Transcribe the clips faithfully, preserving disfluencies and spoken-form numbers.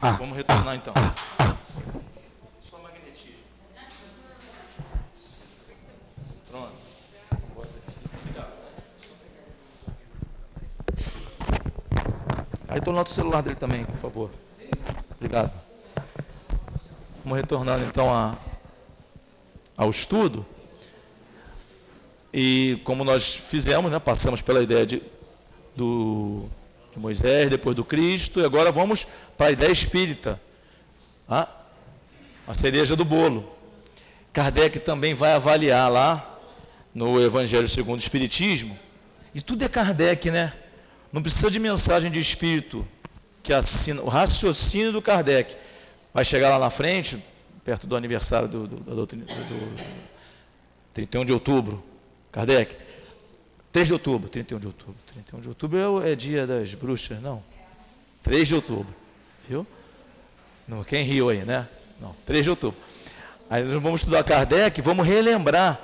Ah. Vamos retornar então. Só magnetismo. Pronto. Obrigado. Aí estou no outro celular dele também, por favor. Obrigado. Vamos retornando então a, ao estudo. E como nós fizemos, né, passamos pela ideia de, do, de Moisés, depois do Cristo, e agora vamos para a ideia espírita, ah, a cereja do bolo. Kardec também vai avaliar lá no Evangelho segundo o Espiritismo, e tudo é Kardec, né? Não precisa de mensagem de espírito, que assina o raciocínio do Kardec. Vai chegar lá na frente, perto do aniversário do, do, do, do, do trinta e um de outubro, Kardec, três de outubro, trinta e um de outubro, trinta e um de outubro é, é dia das bruxas, não, três de outubro, viu? Não, quem riu aí, né? Não, três de outubro. Aí nós vamos estudar Kardec, vamos relembrar,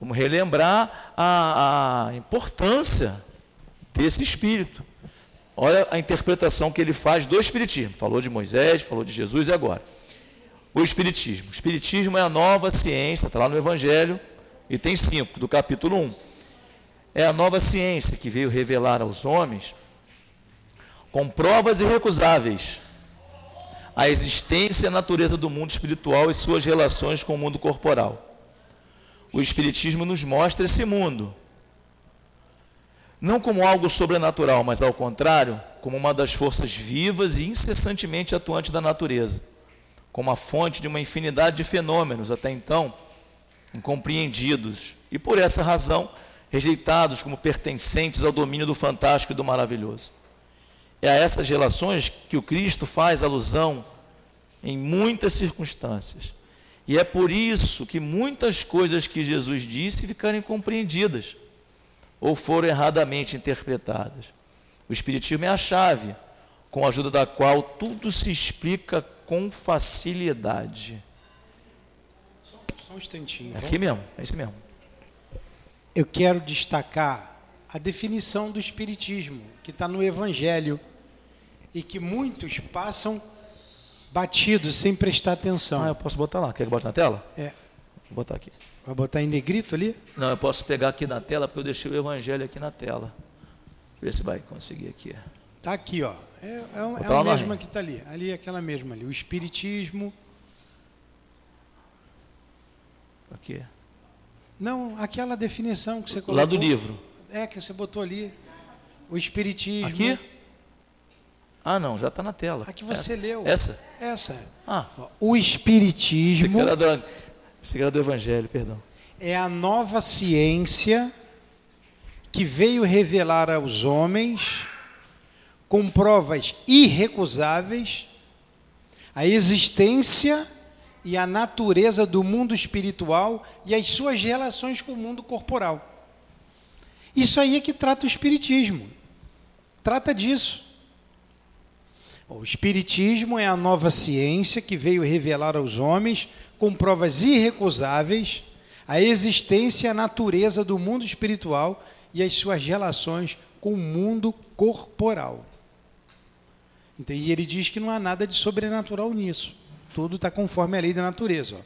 vamos relembrar a, a importância desse espírito. Olha a interpretação que ele faz do Espiritismo. Falou de Moisés, falou de Jesus e agora. O Espiritismo. O Espiritismo é a nova ciência, está lá no Evangelho, item cinco, do capítulo um. É a nova ciência que veio revelar aos homens, com provas irrecusáveis, a existência e a natureza do mundo espiritual e suas relações com o mundo corporal. O Espiritismo nos mostra esse mundo, não como algo sobrenatural, mas ao contrário, como uma das forças vivas e incessantemente atuantes da natureza, como a fonte de uma infinidade de fenômenos, até então, incompreendidos e, por essa razão, rejeitados como pertencentes ao domínio do fantástico e do maravilhoso. É a essas relações que o Cristo faz alusão em muitas circunstâncias. E é por isso que muitas coisas que Jesus disse ficaram incompreendidas ou foram erradamente interpretadas. O Espiritismo é a chave, com a ajuda da qual tudo se explica com facilidade. Um instantinho. É aqui mesmo, é isso mesmo. Eu quero destacar a definição do Espiritismo, que está no Evangelho, e que muitos passam batidos, sem prestar atenção. Ah, eu posso botar lá. Quer que bote na tela? É. Vou botar aqui. Vai botar em negrito ali? Não, eu posso pegar aqui na tela, porque eu deixei o Evangelho aqui na tela. Ver se vai conseguir aqui. Está aqui, ó. É, é, um, é a mesma que está ali. Ali é aquela mesma ali. O Espiritismo... Aqui. Não, aquela definição que você colocou. Lá do livro. É, que você botou ali. O Espiritismo. Aqui? Ah, não, já está na tela. A que você Essa. leu. Essa? Essa. Ah. O Espiritismo... Esse que era do Evangelho, perdão. É a nova ciência que veio revelar aos homens, com provas irrecusáveis, a existência... e a natureza do mundo espiritual e as suas relações com o mundo corporal. Isso aí é que trata o Espiritismo. Trata disso. O Espiritismo é a nova ciência que veio revelar aos homens, com provas irrecusáveis, a existência e a natureza do mundo espiritual e as suas relações com o mundo corporal. Então, e ele diz que não há nada de sobrenatural nisso. Tudo está conforme a lei da natureza.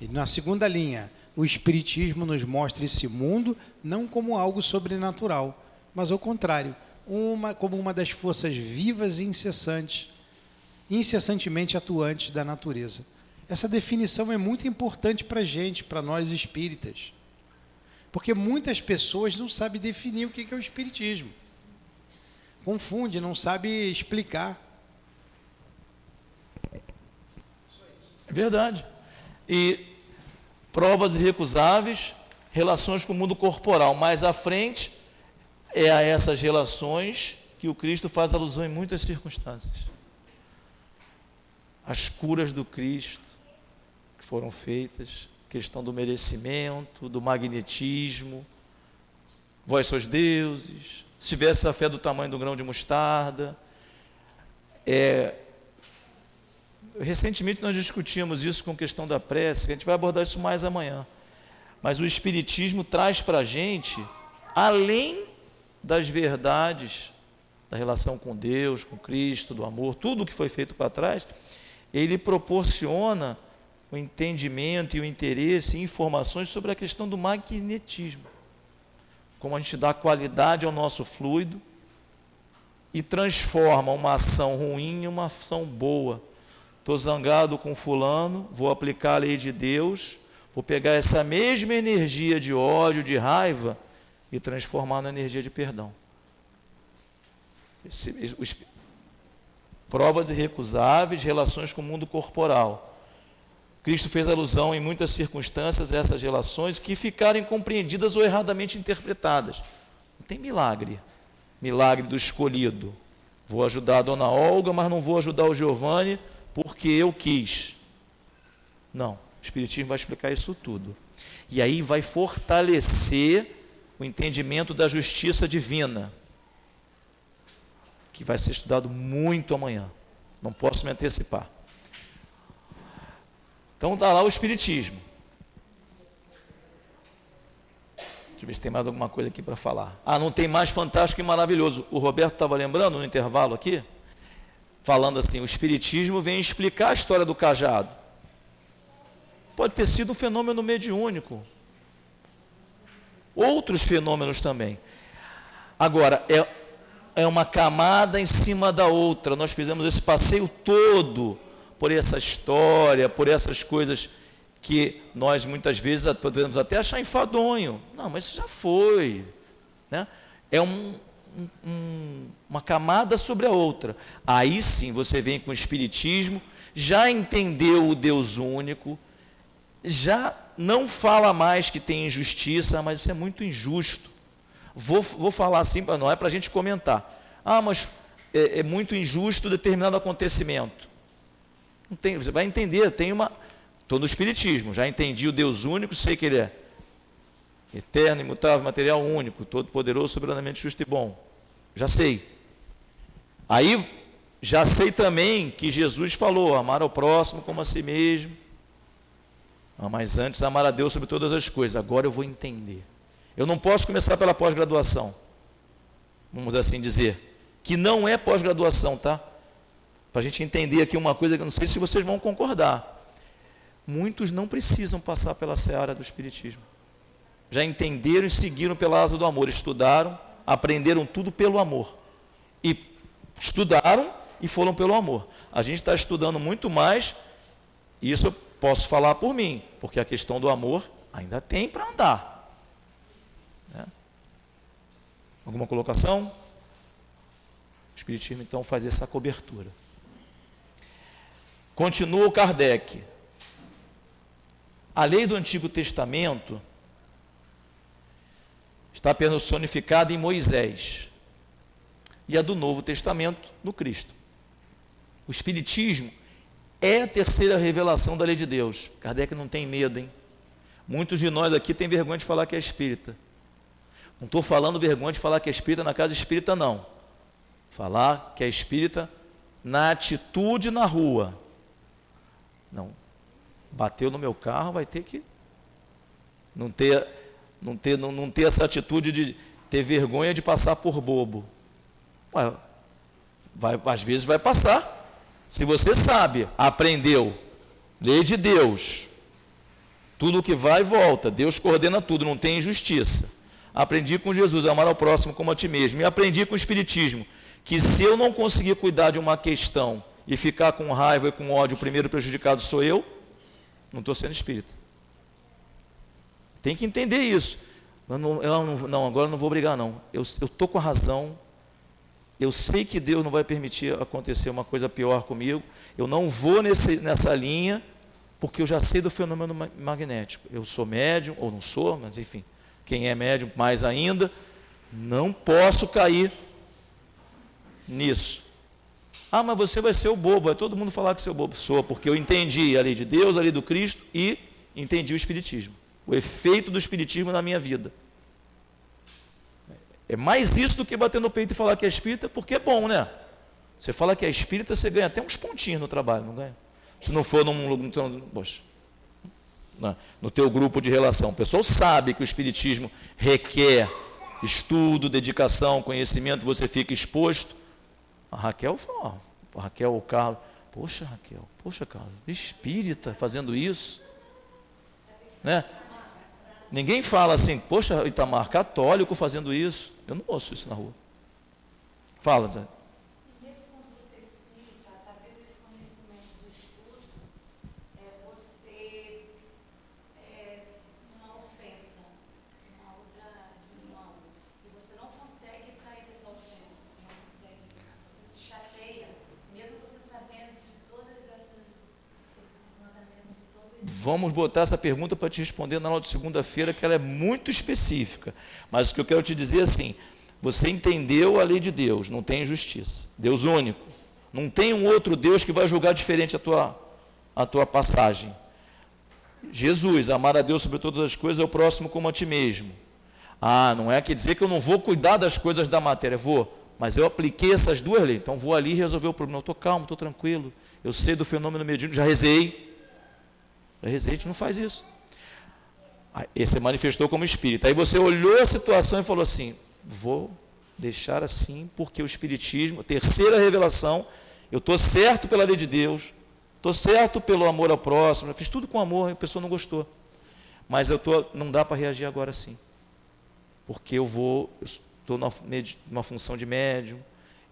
E na segunda linha, o Espiritismo nos mostra esse mundo não como algo sobrenatural, mas ao contrário, uma, como uma das forças vivas e incessantes, incessantemente atuantes da natureza. Essa definição é muito importante para a gente, para nós espíritas, porque muitas pessoas não sabem definir o que é o Espiritismo. Confunde, não sabe explicar. Verdade. E provas irrecusáveis, relações com o mundo corporal. Mais à frente, é a essas relações que o Cristo faz alusão em muitas circunstâncias. As curas do Cristo que foram feitas, questão do merecimento, do magnetismo, vós sois deuses, se tivesse a fé do tamanho do grão de mostarda, é... Recentemente nós discutimos isso com questão da prece, a gente vai abordar isso mais amanhã. Mas o Espiritismo traz para a gente, além das verdades da relação com Deus, com Cristo, do amor, tudo o que foi feito para trás, ele proporciona o entendimento e o interesse e informações sobre a questão do magnetismo. Como a gente dá qualidade ao nosso fluido e transforma uma ação ruim em uma ação boa. Estou zangado com fulano, vou aplicar a lei de Deus, vou pegar essa mesma energia de ódio, de raiva e transformar na energia de perdão. Esse, os, provas irrecusáveis, relações com o mundo corporal. Cristo fez alusão em muitas circunstâncias a essas relações que ficaram incompreendidas ou erradamente interpretadas. Não tem milagre. Milagre do escolhido. Vou ajudar a dona Olga, mas não vou ajudar o Giovanni porque eu quis. Não. O Espiritismo vai explicar isso tudo. E aí vai fortalecer o entendimento da justiça divina, que vai ser estudado muito amanhã. Não posso me antecipar. Então está lá o Espiritismo. Deixa eu ver se tem mais alguma coisa aqui para falar. Ah, não tem mais fantástico e maravilhoso. O Roberto estava lembrando no intervalo aqui, falando assim, o Espiritismo vem explicar a história do cajado. Pode ter sido um fenômeno mediúnico. Outros fenômenos também. Agora, é, é uma camada em cima da outra. Nós fizemos esse passeio todo por essa história, por essas coisas que nós muitas vezes podemos até achar enfadonho. Não, mas isso já foi. Né? É um, um, uma camada sobre a outra. Aí sim você vem com o Espiritismo, já entendeu o Deus único, já não fala mais que tem injustiça, mas isso é muito injusto. Vou, vou falar assim, não é para a gente comentar. Ah, mas é, é muito injusto determinado acontecimento. Não tem, você vai entender, tem uma... Estou no Espiritismo, já entendi o Deus único, sei que Ele é eterno, imutável, material único, todo poderoso, soberanamente justo e bom. Já sei. Aí, já sei também que Jesus falou, amar ao próximo como a si mesmo. Mas antes, amar a Deus sobre todas as coisas. Agora eu vou entender. Eu não posso começar pela pós-graduação. Vamos assim dizer. Que não é pós-graduação, tá? Para a gente entender aqui uma coisa que eu não sei se vocês vão concordar. Muitos não precisam passar pela seara do Espiritismo. Já entenderam e seguiram pela asa do amor. Estudaram, aprenderam tudo pelo amor. E estudaram e foram pelo amor. A gente está estudando muito mais. E isso eu posso falar por mim, porque a questão do amor ainda tem para andar. Né? Alguma colocação? O Espiritismo, então, faz essa cobertura. Continua o Kardec. A lei do Antigo Testamento está personificada em Moisés e a do Novo Testamento no Cristo. O Espiritismo é a terceira revelação da lei de Deus. Kardec não tem medo, hein? Muitos de nós aqui têm vergonha de falar que é espírita. Não estou falando vergonha de falar que é espírita na casa espírita, não. Falar que é espírita na atitude na rua. Não. Bateu no meu carro, vai ter que... Não ter, não ter, não, não ter essa atitude de ter vergonha de passar por bobo. Ué, vai, às vezes vai passar. Se você sabe, aprendeu, lei de Deus, tudo que vai e volta, Deus coordena tudo, não tem injustiça. Aprendi com Jesus, amar ao próximo como a ti mesmo. E aprendi com o Espiritismo, que se eu não conseguir cuidar de uma questão e ficar com raiva e com ódio, o primeiro prejudicado sou eu, não estou sendo espírita. Tem que entender isso. Eu não, eu não, não, agora eu não vou brigar, não. Eu estou com a razão. Eu sei que Deus não vai permitir acontecer uma coisa pior comigo. Eu não vou nesse, nessa linha, porque eu já sei do fenômeno magnético. Eu sou médium, ou não sou, mas enfim, quem é médium mais ainda, não posso cair nisso. Ah, mas você vai ser o bobo, é todo mundo falar que você é o bobo. Sou, porque eu entendi a lei de Deus, a lei do Cristo e entendi o Espiritismo. O efeito do Espiritismo na minha vida. É mais isso do que bater no peito e falar que é espírita, porque é bom, né? Você fala que é espírita, você ganha até uns pontinhos no trabalho, não ganha? Se não for num, num, poxa, no teu grupo de relação. O pessoal sabe que o espiritismo requer estudo, dedicação, conhecimento, você fica exposto. A Raquel falou, ó, Raquel, o Carlos, poxa Raquel, poxa Carlos, espírita fazendo isso, né? Ninguém fala assim, poxa Itamar, católico fazendo isso, eu não ouço isso na rua. Fala, Zé. Vamos botar essa pergunta para te responder na aula de segunda-feira, que ela é muito específica. Mas o que eu quero te dizer é assim, você entendeu a lei de Deus, não tem injustiça. Deus único. Não tem um outro Deus que vai julgar diferente a tua, a tua passagem. Jesus, amar a Deus sobre todas as coisas, é o próximo como a ti mesmo. Ah, não é quer dizer que eu não vou cuidar das coisas da matéria, vou. Mas eu apliquei essas duas leis, então vou ali resolver o problema. Eu estou calmo, estou tranquilo, eu sei do fenômeno mediúnico, já rezei. A gente não faz isso. Ele se manifestou como espírita. Aí você olhou a situação e falou assim, vou deixar assim, porque o espiritismo, terceira revelação, eu estou certo pela lei de Deus, estou certo pelo amor ao próximo, eu fiz tudo com amor, a pessoa não gostou. Mas eu tô, não dá para reagir agora assim, porque eu vou, estou numa função de médium,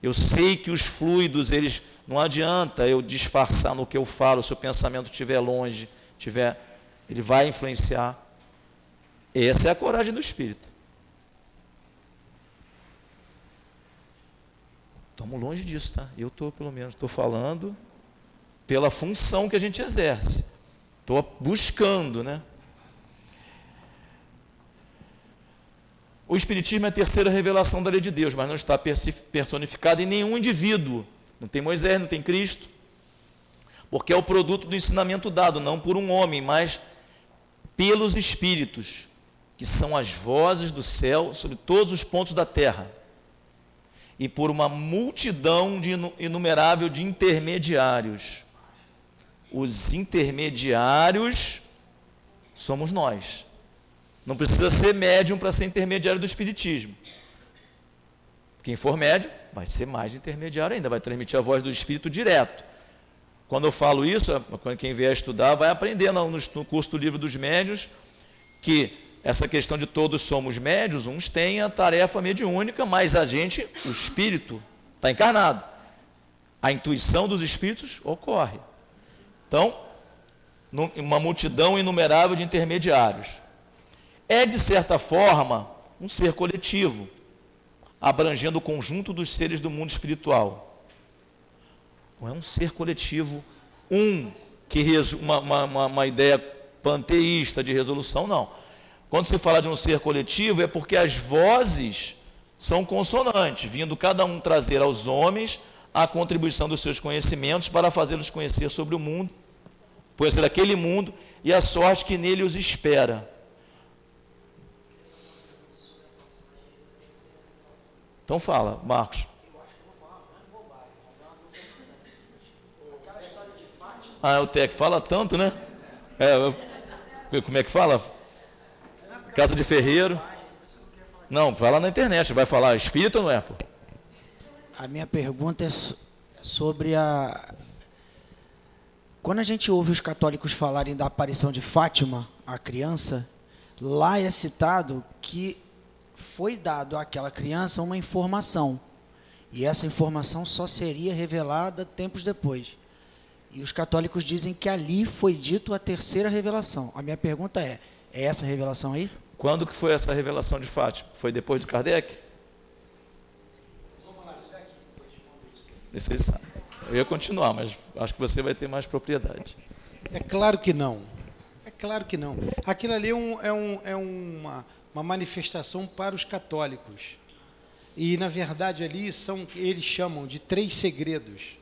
eu sei que os fluidos, eles não adianta eu disfarçar no que eu falo, se o pensamento estiver longe, tiver, ele vai influenciar. Essa é a coragem do espírito. Estamos longe disso, tá? Eu estou, pelo menos, estou falando pela função que a gente exerce. Estou buscando, né? O espiritismo é a terceira revelação da lei de Deus, mas não está personificado em nenhum indivíduo. Não tem Moisés, não tem Cristo. Porque é o produto do ensinamento dado, não por um homem, mas pelos espíritos, que são as vozes do céu sobre todos os pontos da terra, e por uma multidão de inumerável de intermediários. Os intermediários somos nós. Não precisa ser médium para ser intermediário do espiritismo. Quem for médium vai ser mais intermediário ainda, vai transmitir a voz do espírito direto. Quando eu falo isso, quem vier estudar vai aprender no curso do Livro dos Médiuns que essa questão de todos somos médiuns, uns têm a tarefa mediúnica, mas a gente, o espírito, está encarnado. A intuição dos espíritos ocorre. Então, uma multidão inumerável de intermediários. É, de certa forma, um ser coletivo, abrangendo o conjunto dos seres do mundo espiritual. É um ser coletivo, um, que resu- uma, uma, uma ideia panteísta de resolução, não. Quando se fala de um ser coletivo, é porque as vozes são consonantes, vindo cada um trazer aos homens a contribuição dos seus conhecimentos para fazê-los conhecer sobre o mundo, conhecer aquele mundo e a sorte que nele os espera. Então fala, Marcos. Ah, o Tec fala tanto, né? É, como é que fala? Casa de Ferreiro. Não, vai lá na internet, vai falar espírito ou não é? Pô? A minha pergunta é sobre a... Quando a gente ouve os católicos falarem da aparição de Fátima, a criança, lá é citado que foi dado àquela criança uma informação. E essa informação só seria revelada tempos depois. E os católicos dizem que ali foi dito a terceira revelação. A minha pergunta é, é essa revelação aí? Quando que foi essa revelação de Fátima? Foi depois de Kardec? Esse ele sabe. Eu ia continuar, mas acho que você vai ter mais propriedade. É claro que não. É claro que não. Aquilo ali é, um, é, um, é uma, uma manifestação para os católicos. E, na verdade, ali são, eles chamam de três segredos.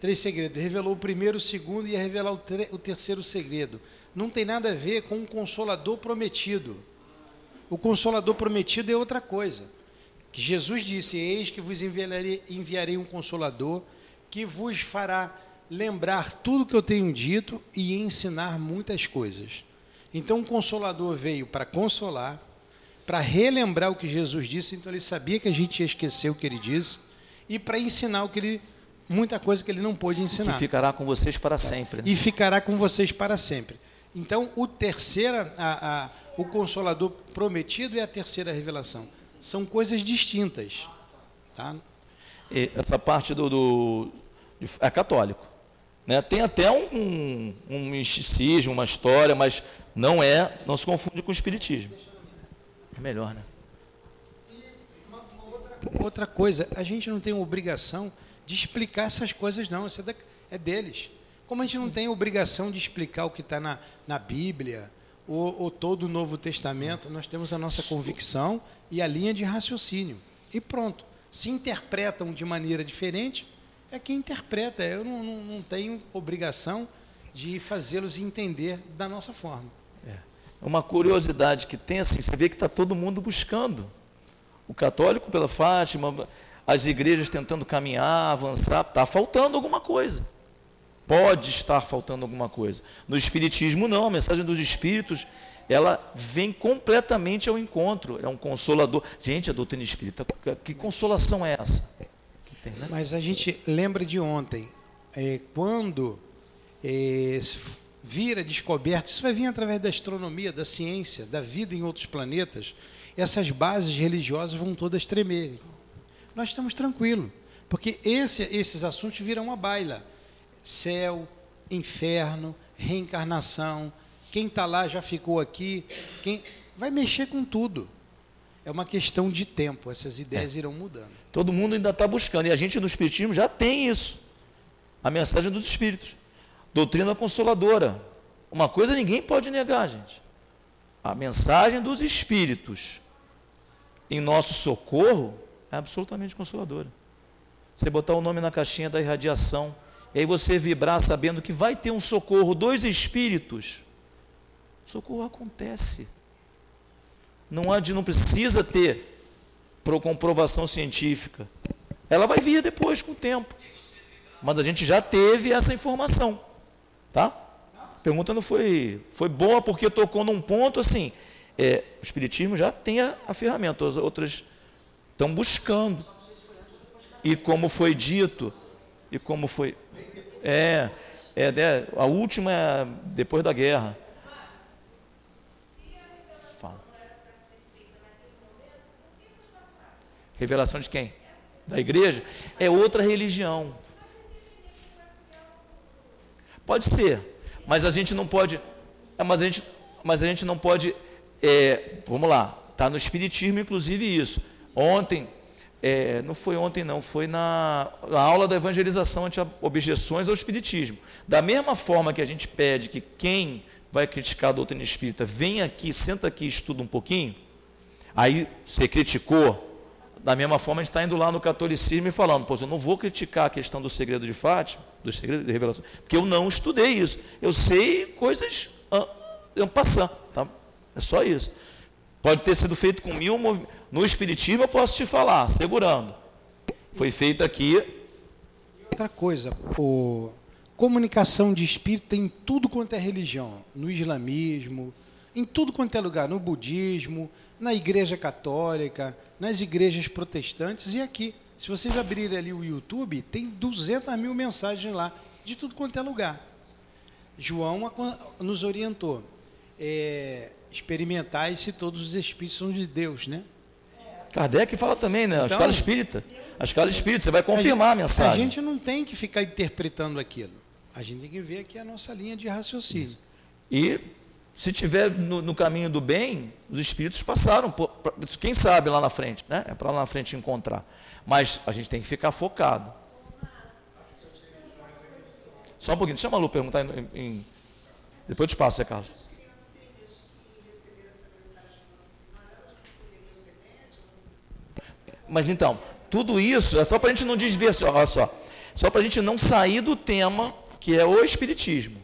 Três segredos. Revelou o primeiro, o segundo e ia revelar o, tre- o terceiro segredo. Não tem nada a ver com o Consolador prometido. O Consolador prometido é outra coisa. Que Jesus disse, eis que vos enviarei, enviarei um Consolador que vos fará lembrar tudo que eu tenho dito e ensinar muitas coisas. Então o Consolador veio para consolar, para relembrar o que Jesus disse, então ele sabia que a gente ia esquecer o que ele disse, e para ensinar o que ele, muita coisa que ele não pôde ensinar. E ficará com vocês para sempre. E ficará com vocês para sempre. Então, o terceira, a, a, o Consolador prometido e a terceira revelação são coisas distintas, tá? E essa parte do, do é católico, né? Tem até um, um, um misticismo, uma história, mas não é, não se confunde com o espiritismo. É melhor, né? Outra coisa, a gente não tem obrigação de explicar essas coisas, não. Isso é, da, é deles. Como a gente não tem obrigação de explicar o que está na, na Bíblia ou, ou todo o Novo Testamento, nós temos a nossa convicção e a linha de raciocínio. E pronto. Se interpretam de maneira diferente, é quem interpreta. Eu não, não, não tenho obrigação de fazê-los entender da nossa forma. É. Uma curiosidade que tem, assim, você vê que está todo mundo buscando. O católico pela Fátima, as igrejas tentando caminhar, avançar, está faltando alguma coisa. Pode estar faltando alguma coisa. No Espiritismo, não. A mensagem dos Espíritos, ela vem completamente ao encontro. É um consolador. Gente, a doutrina espírita, que consolação é essa? Tem, né? Mas a gente lembra de ontem, é, quando é, vira descoberta, isso vai vir através da astronomia, da ciência, da vida em outros planetas, essas bases religiosas vão todas tremerem. Nós estamos tranquilos, porque esse, esses assuntos viram a baila. Céu, inferno, reencarnação, quem está lá já ficou aqui, quem vai mexer com tudo. É uma questão de tempo, essas ideias é. irão mudando. Todo mundo ainda está buscando, e a gente no Espiritismo já tem isso. A mensagem dos Espíritos. Doutrina consoladora. Uma coisa ninguém pode negar, gente. A mensagem dos Espíritos em nosso socorro é absolutamente consoladora. Você botar o nome na caixinha da irradiação, e aí você vibrar sabendo que vai ter um socorro, dois Espíritos, o socorro acontece. Não, há de, não precisa ter comprovação científica. Ela vai vir depois, com o tempo. Mas a gente já teve essa informação. Tá? A pergunta não foi, foi boa, porque tocou num ponto assim. É, o Espiritismo já tem a, a ferramenta, as outras estão buscando. E como foi dito, e como foi... É, é, a última é depois da guerra. Revelação de quem? Da igreja? É outra religião. Pode ser, mas a gente não pode... Mas a gente, mas a gente não pode... É, vamos lá, está no Espiritismo, inclusive, isso. Ontem, é, não foi ontem não, foi na, na aula da evangelização ante objeções ao Espiritismo. Da mesma forma que a gente pede que quem vai criticar a doutrina espírita venha aqui, senta aqui e estuda um pouquinho, aí você criticou... Da mesma forma, a gente está indo lá no catolicismo e falando, pois eu não vou criticar a questão do segredo de Fátima, do segredo de revelação, porque eu não estudei isso. Eu sei coisas eu passar, tá? É só isso. Pode ter sido feito com mil movimentos. No Espiritismo eu posso te falar, segurando. Foi feito aqui. Outra coisa, o... comunicação de espírito tem em tudo quanto é religião, no islamismo, em tudo quanto é lugar, no budismo, na igreja católica, nas igrejas protestantes e aqui. Se vocês abrirem ali o YouTube, tem duzentas mil mensagens lá, de tudo quanto é lugar. João nos orientou. É, experimentai se todos os espíritos são de Deus, né? Kardec fala também, né? Então, a escala espírita. A escala espírita, você vai confirmar a, gente, a mensagem. A gente não tem que ficar interpretando aquilo. A gente tem que ver aqui a nossa linha de raciocínio. Isso. E... Se tiver no, no caminho do bem, os espíritos passaram, por, pra, quem sabe lá na frente, né? É para lá na frente encontrar. Mas a gente tem que ficar focado. Só um pouquinho, deixa a Malu perguntar. Em, em, depois eu te passo, é, Carlos. Mas então, tudo isso é só para a gente não desviar, olha só, só para a gente não sair do tema que é o Espiritismo.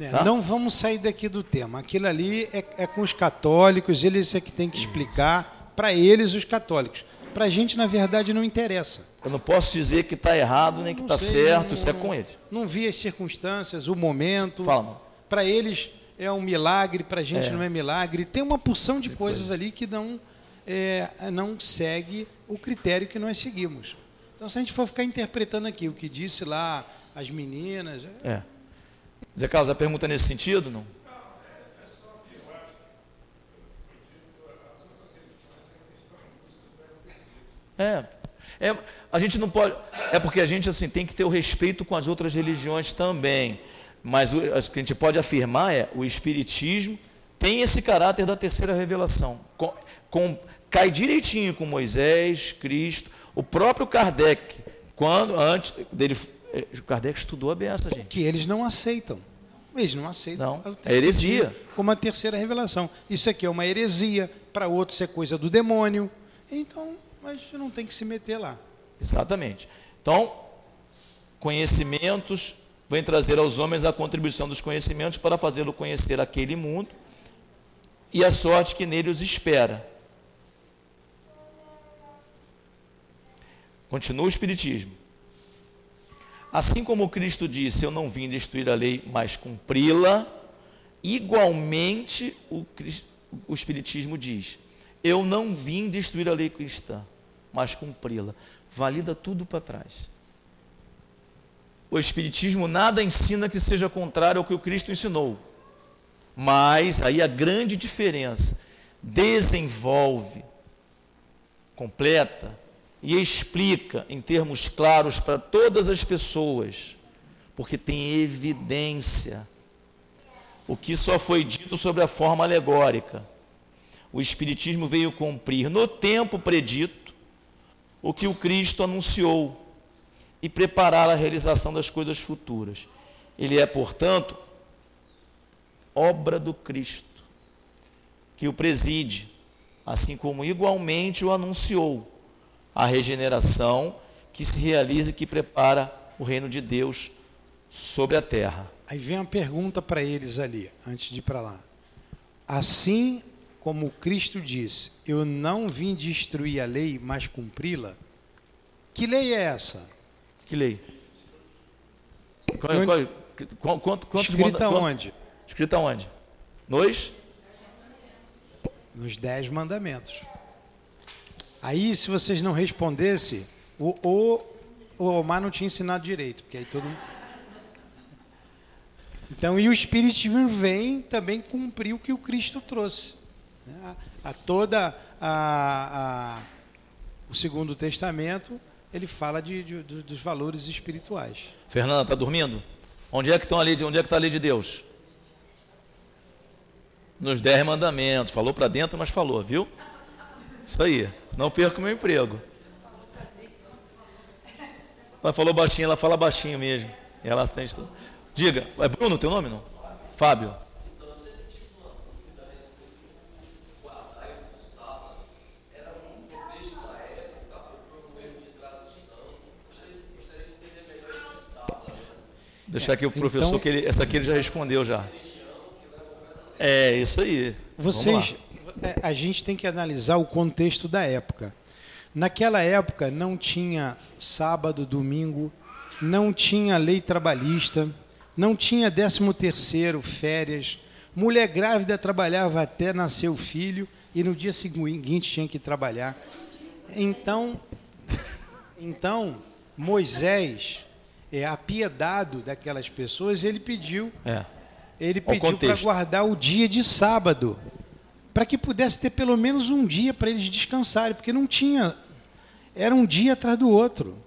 É, tá? Não vamos sair daqui do tema. Aquilo ali é, é com os católicos, eles é que tem que explicar para eles, os católicos. Para a gente, na verdade, não interessa. Eu não posso dizer que está errado, nem que está certo, não, isso é com eles. Não vi as circunstâncias, o momento. Para eles é um milagre, para a gente é. não é milagre. Tem uma porção de Depois. coisas ali que não, é, não segue o critério que nós seguimos. Então, se a gente for ficar interpretando aqui o que disse lá as meninas... É. é. Zé Carlos, a pergunta nesse sentido, não? É, é, a gente não pode, é porque a gente assim, tem que ter o respeito com as outras religiões também, mas o, o que a gente pode afirmar é, o Espiritismo tem esse caráter da terceira revelação, com, com, cai direitinho com Moisés, Cristo, o próprio Kardec, quando, antes dele, o Kardec estudou a beça, gente. Que eles não aceitam, eles não aceitam, não, é heresia, como a terceira revelação, isso aqui é uma heresia, para outros é coisa do demônio, então... Mas não tem que se meter lá. Exatamente. Então, conhecimentos, vem trazer aos homens a contribuição dos conhecimentos para fazê-lo conhecer aquele mundo e a sorte que nele os espera. Continua o Espiritismo. Assim como Cristo disse, eu não vim destruir a lei, mas cumpri-la, igualmente o, o Espiritismo diz, eu não vim destruir a lei cristã, mas cumpri-la. Valida tudo para trás. O Espiritismo nada ensina que seja contrário ao que o Cristo ensinou. Mas, aí a grande diferença, desenvolve, completa e explica em termos claros para todas as pessoas, porque tem evidência. O que só foi dito sobre a forma alegórica. O Espiritismo veio cumprir no tempo predito o que o Cristo anunciou e preparar a realização das coisas futuras. Ele é, portanto, obra do Cristo, que o preside, assim como igualmente o anunciou, a regeneração que se realiza e que prepara o reino de Deus sobre a terra. Aí vem uma pergunta para eles ali, antes de ir para lá. Assim... Como Cristo disse, eu não vim destruir a lei, mas cumpri-la. Que lei é essa? Que lei? Qual, onde? Qual, qual, quantos escrita manda, onde? Quantos, escrita onde? Nos? Nos dez mandamentos. Aí, se vocês não respondessem, o, o, o Omar não tinha ensinado direito, porque aí todo mundo... Então, e o Espiritismo vem também cumprir o que o Cristo trouxe. A, a toda a, a, o Segundo Testamento, ele fala de, de, de, dos valores espirituais. Fernanda, está dormindo? Onde é que estão ali? Onde é que está a lei de Deus? Nos dez mandamentos. Falou para dentro, mas falou, viu? Isso aí. Senão eu perco meu emprego. Ela falou baixinho, ela fala baixinho mesmo. E ela tem... Diga, é Bruno, teu nome não? Fábio. Deixar aqui o professor, então, que ele, essa aqui ele já respondeu já. É, isso aí. Vocês, a gente tem que analisar o contexto da época. Naquela época não tinha sábado, domingo, não tinha lei trabalhista, não tinha décimo terceiro, férias. Mulher grávida trabalhava até nascer o filho e no dia seguinte tinha que trabalhar. Então, então Moisés... É, apiedado daquelas pessoas, ele pediu é. ele pediu para guardar o dia de sábado, para que pudesse ter pelo menos um dia para eles descansarem, porque não tinha, era um dia atrás do outro.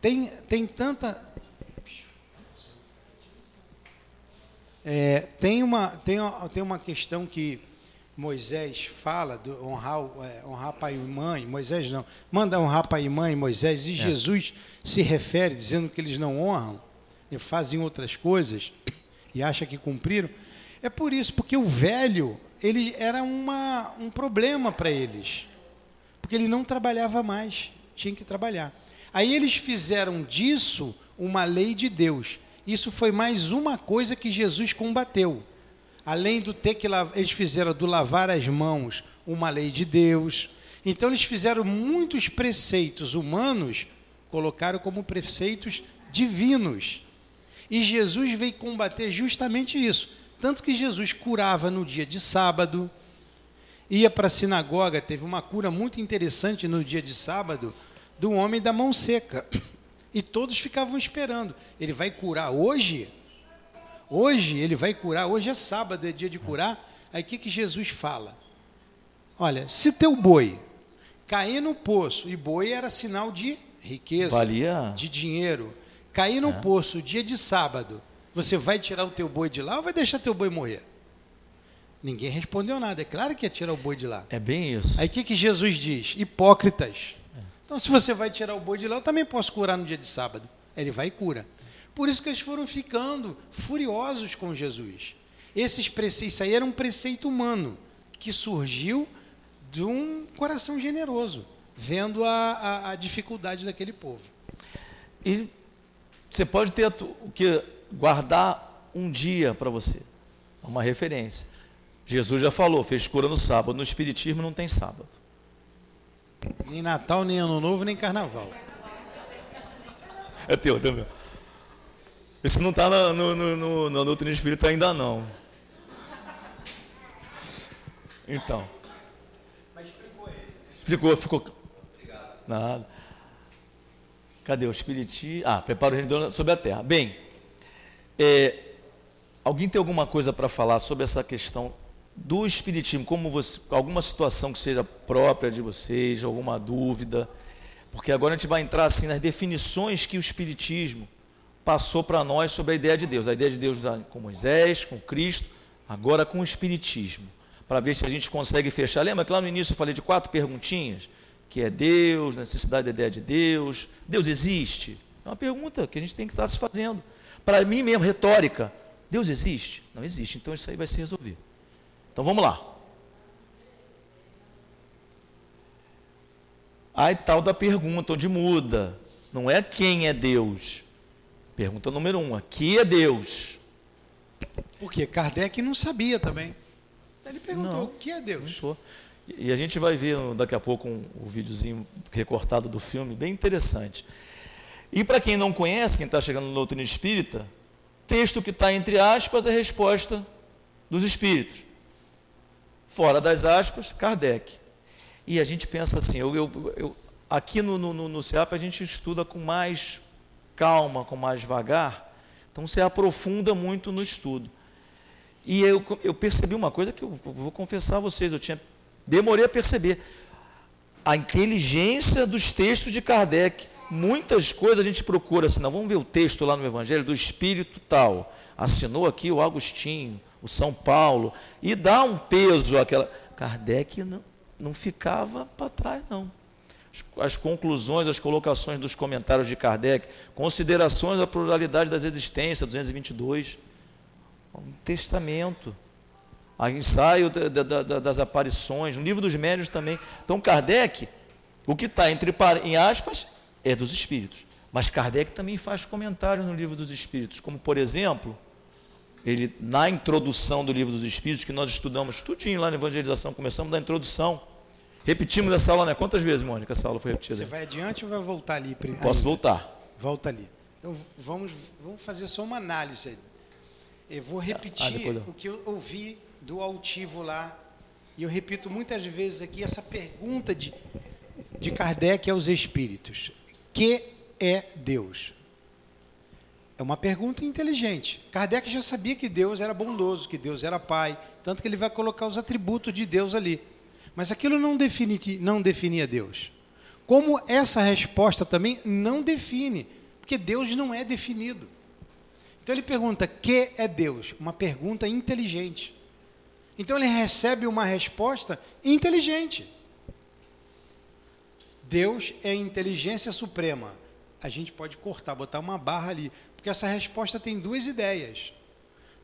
Tem, tem tanta... É, tem, uma, tem, uma, tem uma questão que Moisés fala, do honrar, honrar pai e mãe, Moisés não, manda honrar pai e mãe, Moisés, e é. Jesus se refere, dizendo que eles não honram, fazem outras coisas e acha que cumpriram. É por isso, porque o velho, ele era uma, um problema para eles, porque ele não trabalhava mais, tinha que trabalhar. Aí eles fizeram disso uma lei de Deus. Isso foi mais uma coisa que Jesus combateu. Além do ter que lavar, eles fizeram do lavar as mãos uma lei de Deus. Então eles fizeram muitos preceitos humanos, colocaram como preceitos divinos. E Jesus veio combater justamente isso. Tanto que Jesus curava no dia de sábado, ia para a sinagoga, teve uma cura muito interessante no dia de sábado, do homem da mão seca. E todos ficavam esperando. Ele vai curar hoje? Hoje ele vai curar. Hoje é sábado, é dia de curar. Aí o que, que Jesus fala? Olha, se teu boi cair no poço, e boi era sinal de riqueza, valia, de dinheiro, cair no é. poço dia de sábado, você vai tirar o teu boi de lá ou vai deixar teu boi morrer? Ninguém respondeu nada. É claro que ia tirar o boi de lá. É bem isso. Aí o que, que Jesus diz? Hipócritas. É. Então, se você vai tirar o boi de lá, eu também posso curar no dia de sábado. Ele vai e cura. Por isso que eles foram ficando furiosos com Jesus. Esses preceitos, isso aí era um preceito humano que surgiu de um coração generoso, vendo a, a, a dificuldade daquele povo. E você pode ter o que guardar um dia para você, uma referência. Jesus já falou, fez cura no sábado. No Espiritismo não tem sábado. Nem Natal, nem Ano Novo, nem Carnaval. É teu também. Isso não está na, no, no, no, na doutrina espírita ainda não. Então. Mas explicou ele. Explicou, ficou... Obrigado. Nada. Cadê o Espiritismo? Ah, prepara o reino sobre a terra. Bem, é, alguém tem alguma coisa para falar sobre essa questão do Espiritismo, como você, alguma situação que seja própria de vocês, alguma dúvida, porque agora a gente vai entrar assim nas definições que o Espiritismo passou para nós sobre a ideia de Deus, a ideia de Deus com Moisés, com Cristo, agora com o Espiritismo, para ver se a gente consegue fechar. Lembra que lá no início eu falei de quatro perguntinhas, que é Deus, necessidade da ideia de Deus, Deus existe? É uma pergunta que a gente tem que estar se fazendo, para mim mesmo, retórica, Deus existe? Não existe, então isso aí vai se resolver. Então vamos lá. Aí tal da pergunta, onde muda. Não é quem é Deus. Pergunta número um, aqui é Deus. Porque Kardec não sabia também. Ele perguntou, não, o que é Deus? E a gente vai ver daqui a pouco um, um videozinho recortado do filme, bem interessante. E para quem não conhece, quem está chegando no doutrina espírita, texto que está entre aspas é a resposta dos espíritos. Fora das aspas, Kardec. E a gente pensa assim, eu, eu, eu, aqui no, no, no SEAP a gente estuda com mais calma, com mais vagar, então você aprofunda muito no estudo. E eu, eu percebi uma coisa que eu, eu vou confessar a vocês, eu tinha, demorei a perceber. A inteligência dos textos de Kardec. Muitas coisas a gente procura assim, não, vamos ver o texto lá no Evangelho do Espírito tal. Assinou aqui o Agostinho, o São Paulo, e dá um peso àquela... Kardec não, não ficava para trás, não. As, as conclusões, as colocações dos comentários de Kardec, considerações da pluralidade das existências, duzentos e vinte e dois, um testamento, a ensaio da, da, da, das aparições, no Livro dos Médiuns também. Então, Kardec, o que está entre em aspas, é dos Espíritos. Mas Kardec também faz comentários no Livro dos Espíritos, como, por exemplo... Ele, na introdução do Livro dos Espíritos, que nós estudamos tudinho lá na evangelização, começamos da introdução, repetimos essa aula, né? Quantas vezes, Mônica, essa aula foi repetida? Você vai adiante ou vai voltar ali primeiro? Posso voltar. Volta ali. Então, vamos, vamos fazer só uma análise aí. Eu vou repetir ah, eu... o que eu ouvi do altivo lá, e eu repito muitas vezes aqui essa pergunta de, de Kardec aos Espíritos. Que é Deus? É uma pergunta inteligente. Kardec já sabia que Deus era bondoso, que Deus era Pai, tanto que ele vai colocar os atributos de Deus ali. Mas aquilo não, defini, não definia Deus. Como essa resposta também não define, porque Deus não é definido. Então ele pergunta, que é Deus? Uma pergunta inteligente. Então ele recebe uma resposta inteligente. Deus é inteligência suprema. A gente pode cortar, botar uma barra ali, porque essa resposta tem duas ideias.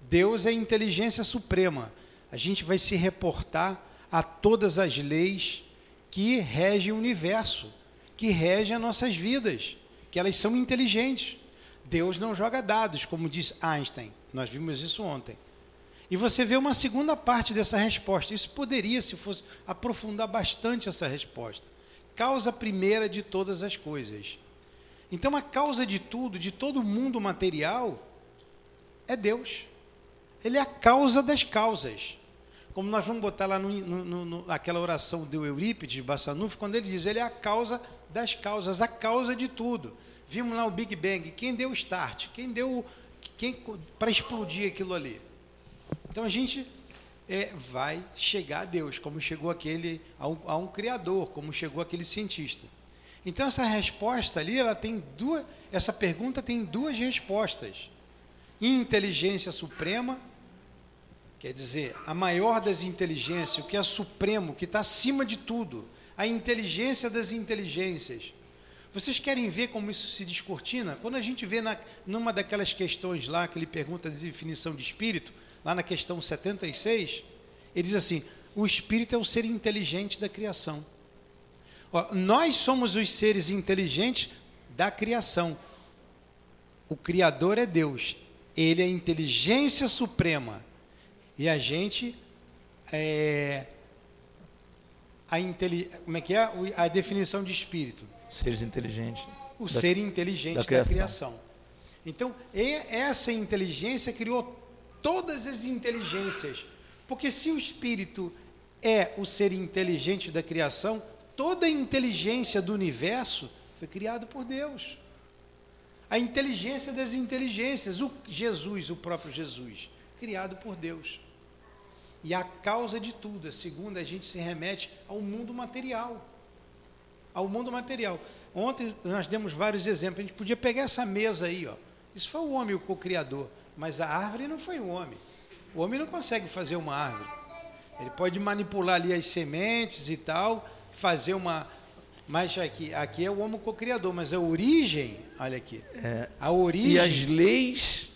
Deus é inteligência suprema. A gente vai se reportar a todas as leis que regem o universo, que regem as nossas vidas, que elas são inteligentes. Deus não joga dados, como diz Einstein. Nós vimos isso ontem. E você vê uma segunda parte dessa resposta. Isso poderia, se fosse, aprofundar bastante essa resposta. Causa primeira de todas as coisas. Então, a causa de tudo, de todo o mundo material, é Deus. Ele é a causa das causas. como nós vamos botar lá no, no, no, naquela oração do Eurípedes Barsanulfo, quando ele diz, ele é a causa das causas, a causa de tudo. Vimos lá o Big Bang, quem deu o start, quem deu quem, para explodir aquilo ali. Então a gente é, vai chegar a Deus, como chegou aquele a um, a um criador, como chegou aquele cientista. Então essa resposta ali, ela tem duas, essa pergunta tem duas respostas. Inteligência suprema, quer dizer, a maior das inteligências, o que é supremo, o que está acima de tudo, a inteligência das inteligências. Vocês querem ver como isso se descortina? Quando a gente vê na, numa daquelas questões lá, que ele pergunta a definição de espírito, lá na questão setenta e seis, ele diz assim, o espírito é o ser inteligente da criação. Ó, nós somos os seres inteligentes da criação. O Criador é Deus, Ele é a inteligência suprema, e a gente é a intelig... como é que é a definição de espírito? Seres inteligentes. O da... ser inteligente da, da criação. criação. Então, essa inteligência criou todas as inteligências, porque se o espírito é o ser inteligente da criação, toda a inteligência do universo foi criada por Deus. A inteligência das inteligências, o Jesus, o próprio Jesus, criado por Deus. E a causa de tudo, a segunda, a gente se remete ao mundo material. Ao mundo material. Ontem nós demos vários exemplos, a gente podia pegar essa mesa aí, ó. Isso foi o homem, o co-criador, mas a árvore não foi o homem. O homem não consegue fazer uma árvore. Ele pode manipular ali as sementes e tal, fazer uma... Mas aqui, aqui é o homem co-criador, mas a origem, olha aqui, é, a origem... E as leis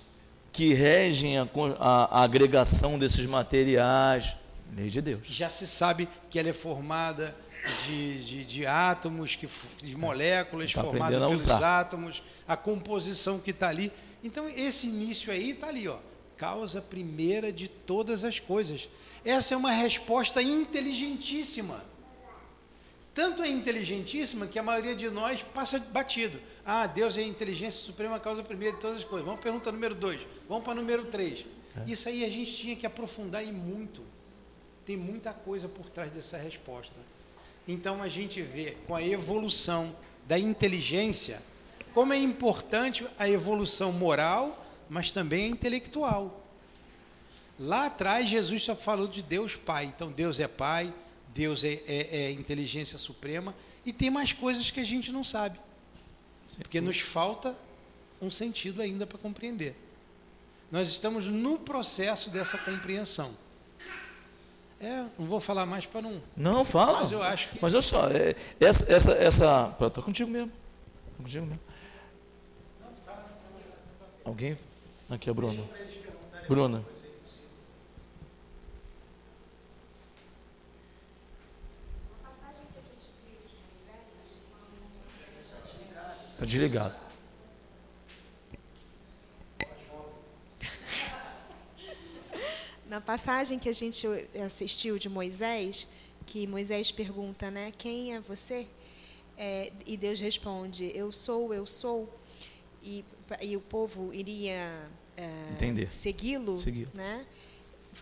que regem a, a, a agregação desses materiais, lei de Deus. Já se sabe que ela é formada de, de, de átomos, que, de moléculas, tá formada pelos usar. átomos, a composição que está ali. Então, esse início aí está ali, ó, causa primeira de todas as coisas. Essa é uma resposta inteligentíssima. Tanto é inteligentíssima que a maioria de nós passa batido. Ah, Deus é a inteligência suprema, a causa primeira de todas as coisas. Vamos para a pergunta número dois, vamos para a número três. É. Isso aí a gente tinha que aprofundar e muito. Tem muita coisa por trás dessa resposta. Então a gente vê com a evolução da inteligência, como é importante a evolução moral, mas também intelectual. Lá atrás Jesus só falou de Deus Pai, então Deus é Pai, Deus é, é, é inteligência suprema, e tem mais coisas que a gente não sabe, Sim. porque nos falta um sentido ainda para compreender. Nós estamos no processo dessa compreensão. É, não vou falar mais para não... Não, fala. Mas eu acho que... Mas olha só, é, essa... essa, essa estou contigo mesmo. Estou contigo mesmo. Alguém? Aqui é a Bruna. Bruna. Está desligado. Na passagem que a gente assistiu de Moisés, que Moisés pergunta, né, quem é você? É, e Deus responde, eu sou, eu sou. E, e o povo iria é, segui-lo. Segui-lo. Né?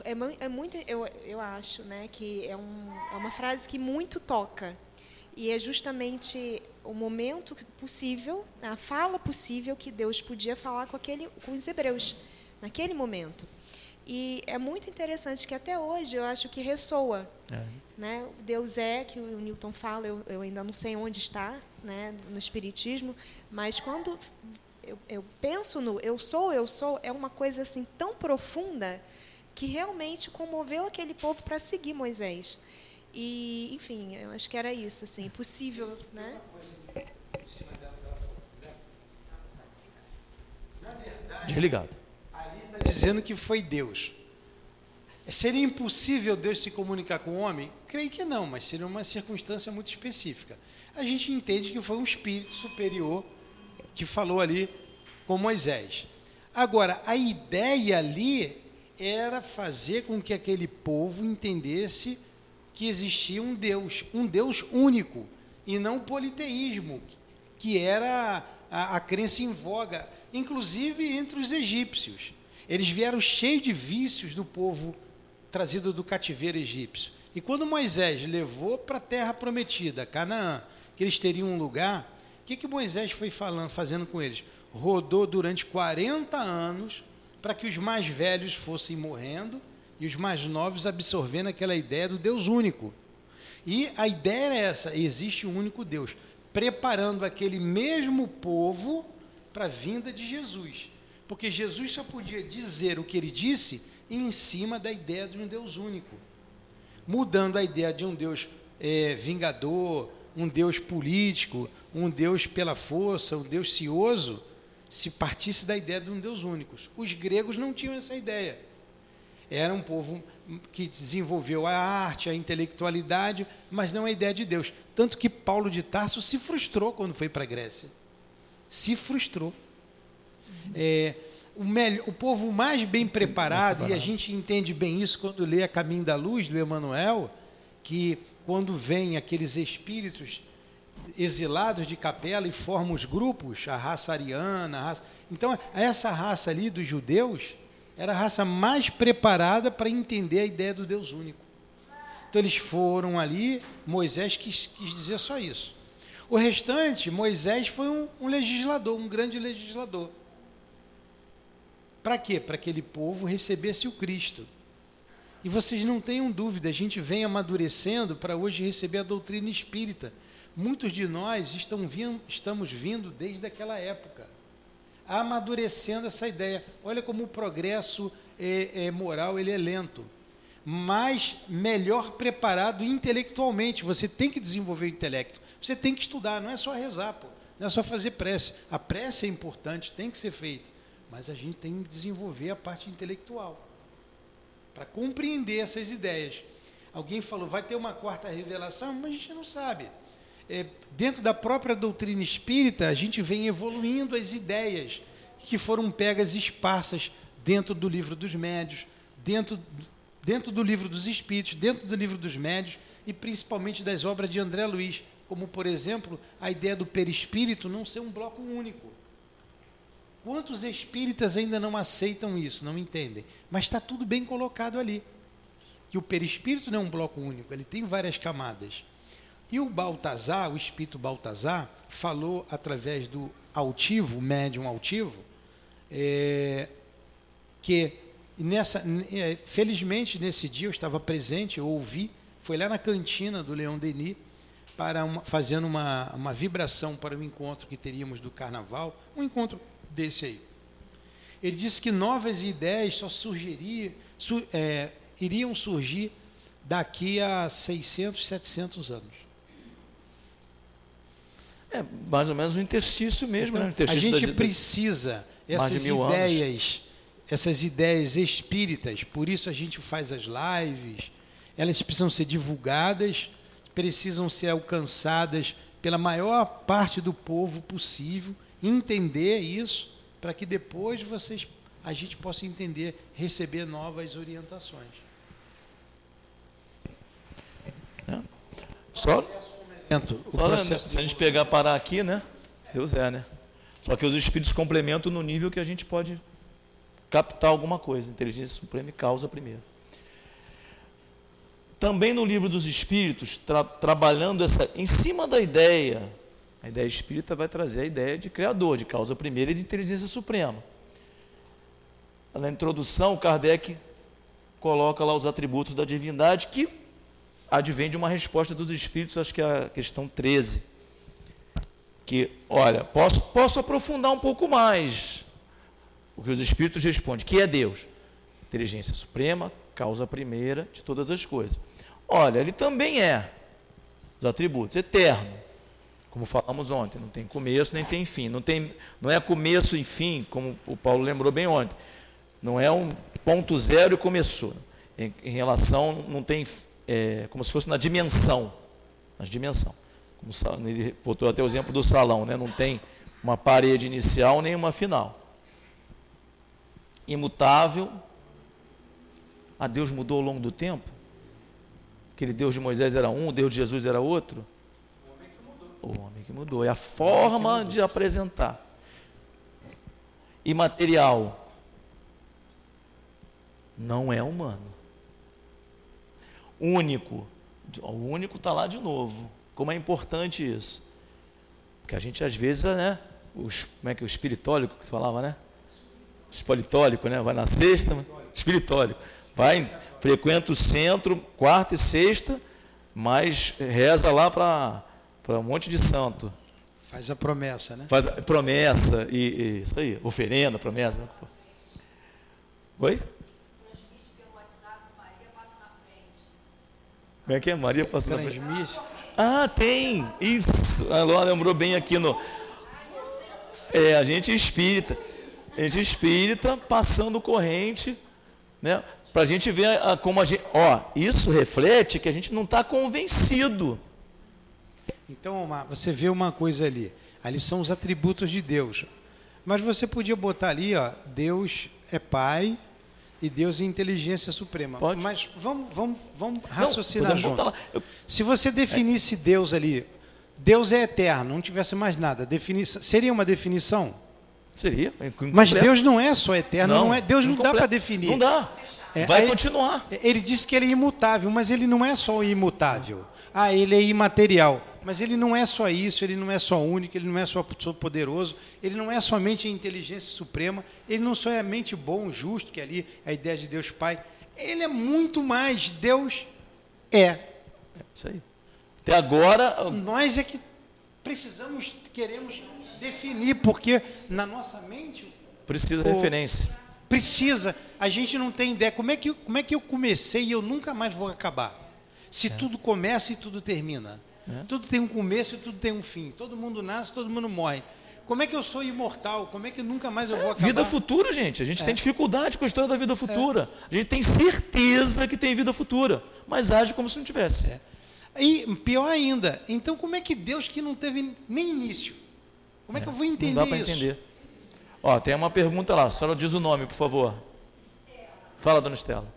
É, é muito, eu, eu acho, né, que é, um, é uma frase que muito toca. E é justamente o momento possível, a fala possível que Deus podia falar com, aquele, com os hebreus, naquele momento. E é muito interessante que até hoje eu acho que ressoa. É. Né? Deus é, que o Newton fala, eu, eu ainda não sei onde está, né, no Espiritismo, mas quando eu, eu penso no eu sou, eu sou, é uma coisa assim tão profunda que realmente comoveu aquele povo para seguir Moisés. E, enfim, eu acho que era isso, assim, possível, né? Desligado. Ali está dizendo que foi Deus. Seria impossível Deus se comunicar com o homem? Creio que não, mas seria uma circunstância muito específica. A gente entende que foi um espírito superior que falou ali com Moisés. Agora, a ideia ali era fazer com que aquele povo entendesse que existia um Deus, um Deus único, e não o politeísmo, que era a, a crença em voga, inclusive entre os egípcios. Eles vieram cheios de vícios do povo trazido do cativeiro egípcio. E quando Moisés levou para a terra prometida, Canaã, que eles teriam um lugar, o que, que Moisés foi falando, fazendo com eles? Rodou durante quarenta anos para que os mais velhos fossem morrendo e os mais novos absorvendo aquela ideia do Deus único. E a ideia é essa, existe um único Deus, preparando aquele mesmo povo para a vinda de Jesus. Porque Jesus só podia dizer o que ele disse em cima da ideia de um Deus único. Mudando a ideia de um Deus é, vingador, um Deus político, um Deus pela força, um Deus cioso, se partisse da ideia de um Deus único. Os gregos não tinham essa ideia. Era um povo que desenvolveu a arte, a intelectualidade, mas não a ideia de Deus. Tanto que Paulo de Tarso se frustrou quando foi para a Grécia. Se frustrou. É, o, melhor, o povo mais bem preparado, bem preparado, e a gente entende bem isso quando lê a Caminho da Luz, do Emmanuel, que quando vem aqueles espíritos exilados de Capela e formam os grupos, a raça ariana, a raça... Então, essa raça ali dos judeus era a raça mais preparada para entender a ideia do Deus único. Então, eles foram ali, Moisés quis, quis dizer só isso. O restante, Moisés foi um, um legislador, um grande legislador. Para quê? Para aquele povo recebesse o Cristo. E vocês não tenham dúvida, a gente vem amadurecendo para hoje receber a doutrina espírita. Muitos de nós estão vindo, estamos vindo desde aquela época, amadurecendo essa ideia. Olha como o progresso é, é, moral ele é lento, mas melhor preparado intelectualmente. Você tem que desenvolver o intelecto, você tem que estudar, não é só rezar, pô, não é só fazer prece. A prece é importante, tem que ser feita. Mas a gente tem que desenvolver a parte intelectual para compreender essas ideias. Alguém falou, vai ter uma quarta revelação, mas a gente não sabe. É, dentro da própria doutrina espírita, a gente vem evoluindo as ideias que foram pegas esparsas dentro do Livro dos Médiuns, dentro, dentro do Livro dos Espíritos, dentro do Livro dos Médiuns e principalmente das obras de André Luiz, como, por exemplo, a ideia do perispírito não ser um bloco único. Quantos espíritas ainda não aceitam isso, não entendem? Mas está tudo bem colocado ali. Que o perispírito não é um bloco único, ele tem várias camadas. E o Baltazar, o espírito Baltazar, falou através do altivo, médium altivo, é, que, nessa, é, felizmente, nesse dia eu estava presente, eu ouvi, foi lá na cantina do Léon Denis, para uma, fazendo uma, uma vibração para um encontro que teríamos do Carnaval, um encontro... desse aí. Ele disse que novas ideias só surgiria, su, é, iriam surgir daqui a seiscentos, setecentos anos. É mais ou menos um interstício mesmo. Então, né? Um interstício a gente precisa essas ideias, essas ideias espíritas, por isso a gente faz as lives, elas precisam ser divulgadas, precisam ser alcançadas pela maior parte do povo possível, entender isso, para que depois vocês, a gente possa entender, receber novas orientações. É. Só, só né, se a gente pegar, parar aqui, né? Deus é, né? Só que os espíritos complementam no nível que a gente pode captar alguma coisa. Inteligência suprema e causa primeiro. Também no Livro dos Espíritos, tra, trabalhando essa, em cima da ideia... A ideia espírita vai trazer a ideia de criador, de causa primeira e de inteligência suprema. Na introdução, Kardec coloca lá os atributos da divindade, que advém de uma resposta dos espíritos, acho que é a questão treze. Que, olha, posso, posso aprofundar um pouco mais o que os espíritos respondem, que é Deus. Inteligência suprema, causa primeira de todas as coisas. Olha, ele também é, os atributos, eterno. Como falamos ontem, não tem começo nem tem fim. Não, tem, não é começo e fim, como o Paulo lembrou bem ontem. Não é um ponto zero e começou. Em, em relação, não tem, é, como se fosse na dimensão. Nas dimensão. Como, ele botou até o exemplo do salão, né? Não tem uma parede inicial nem uma final. Imutável. Ah, Deus mudou ao longo do tempo? Aquele Deus de Moisés era um, o Deus de Jesus era outro? O homem que mudou, é a forma de apresentar. Imaterial, não é humano. único. O único está lá de novo. Como é importante isso. Porque a gente, às vezes, né? Os, como é que é? O espiritólico que falava, né? Espiritólico, né? Vai na sexta. Espiritólico. Vai, frequenta o centro, quarta e sexta, mas reza lá para um monte de santo. Faz a promessa, né? Faz a promessa, e, e isso aí, oferenda, promessa. Né? Oi? Transmite pelo WhatsApp, Maria passa na frente. Como é que é? Maria passa na frente. Transmite. Ah, tem! Isso! Agora lembrou bem aqui no... É, a gente espírita. A gente espírita passando corrente, né? Para a gente ver a, como a gente... Ó, isso reflete que a gente não está convencido. Então, você vê uma coisa ali. Ali são os atributos de Deus. Mas você podia botar ali, ó, Deus é Pai e Deus é Inteligência Suprema. Pode. Mas vamos, vamos, vamos raciocinar não, junto. Eu... Se você definisse é. Deus ali, Deus é eterno, não tivesse mais nada, defini... seria uma definição? Seria. Incompleto. Mas Deus não é só eterno, não, não é... Deus incompleto. Não dá para definir. Não dá. É, vai aí, continuar. Ele disse que ele é imutável, mas ele não é só imutável. Ah, ele é imaterial. Mas ele não é só isso, ele não é só único, ele não é só poderoso, ele não é somente a inteligência suprema, ele não só é a mente bom, justo, que é ali a ideia de Deus Pai. Ele é muito mais. Deus é. É isso aí. Até agora... Nós é que precisamos, queremos definir, porque na nossa mente... Precisa de referência. Precisa. A gente não tem ideia. Como é que, como é que eu comecei e eu nunca mais vou acabar? Se é. Tudo começa e tudo termina. É. Tudo tem um começo e tudo tem um fim. Todo mundo nasce, todo mundo morre. Como é que eu sou imortal? Como é que nunca mais eu vou acabar? Vida futura, gente. A gente é. tem dificuldade com a história da vida futura. É. A gente tem certeza que tem vida futura, mas age como se não tivesse. É. E pior ainda, então como é que Deus que não teve nem início? Como é, é. que eu vou entender isso? Não dá para entender. Ó, tem uma pergunta lá. A senhora diz o nome, por favor. Estela. Fala, dona Estela.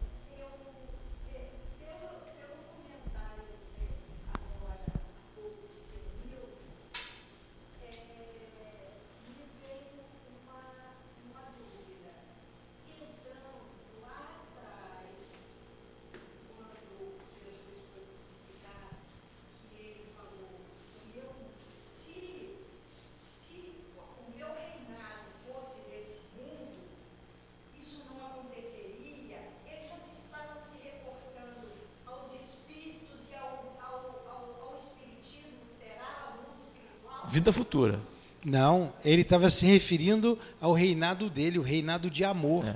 Vida futura. Não, ele estava se referindo ao reinado dele, o reinado de amor. É.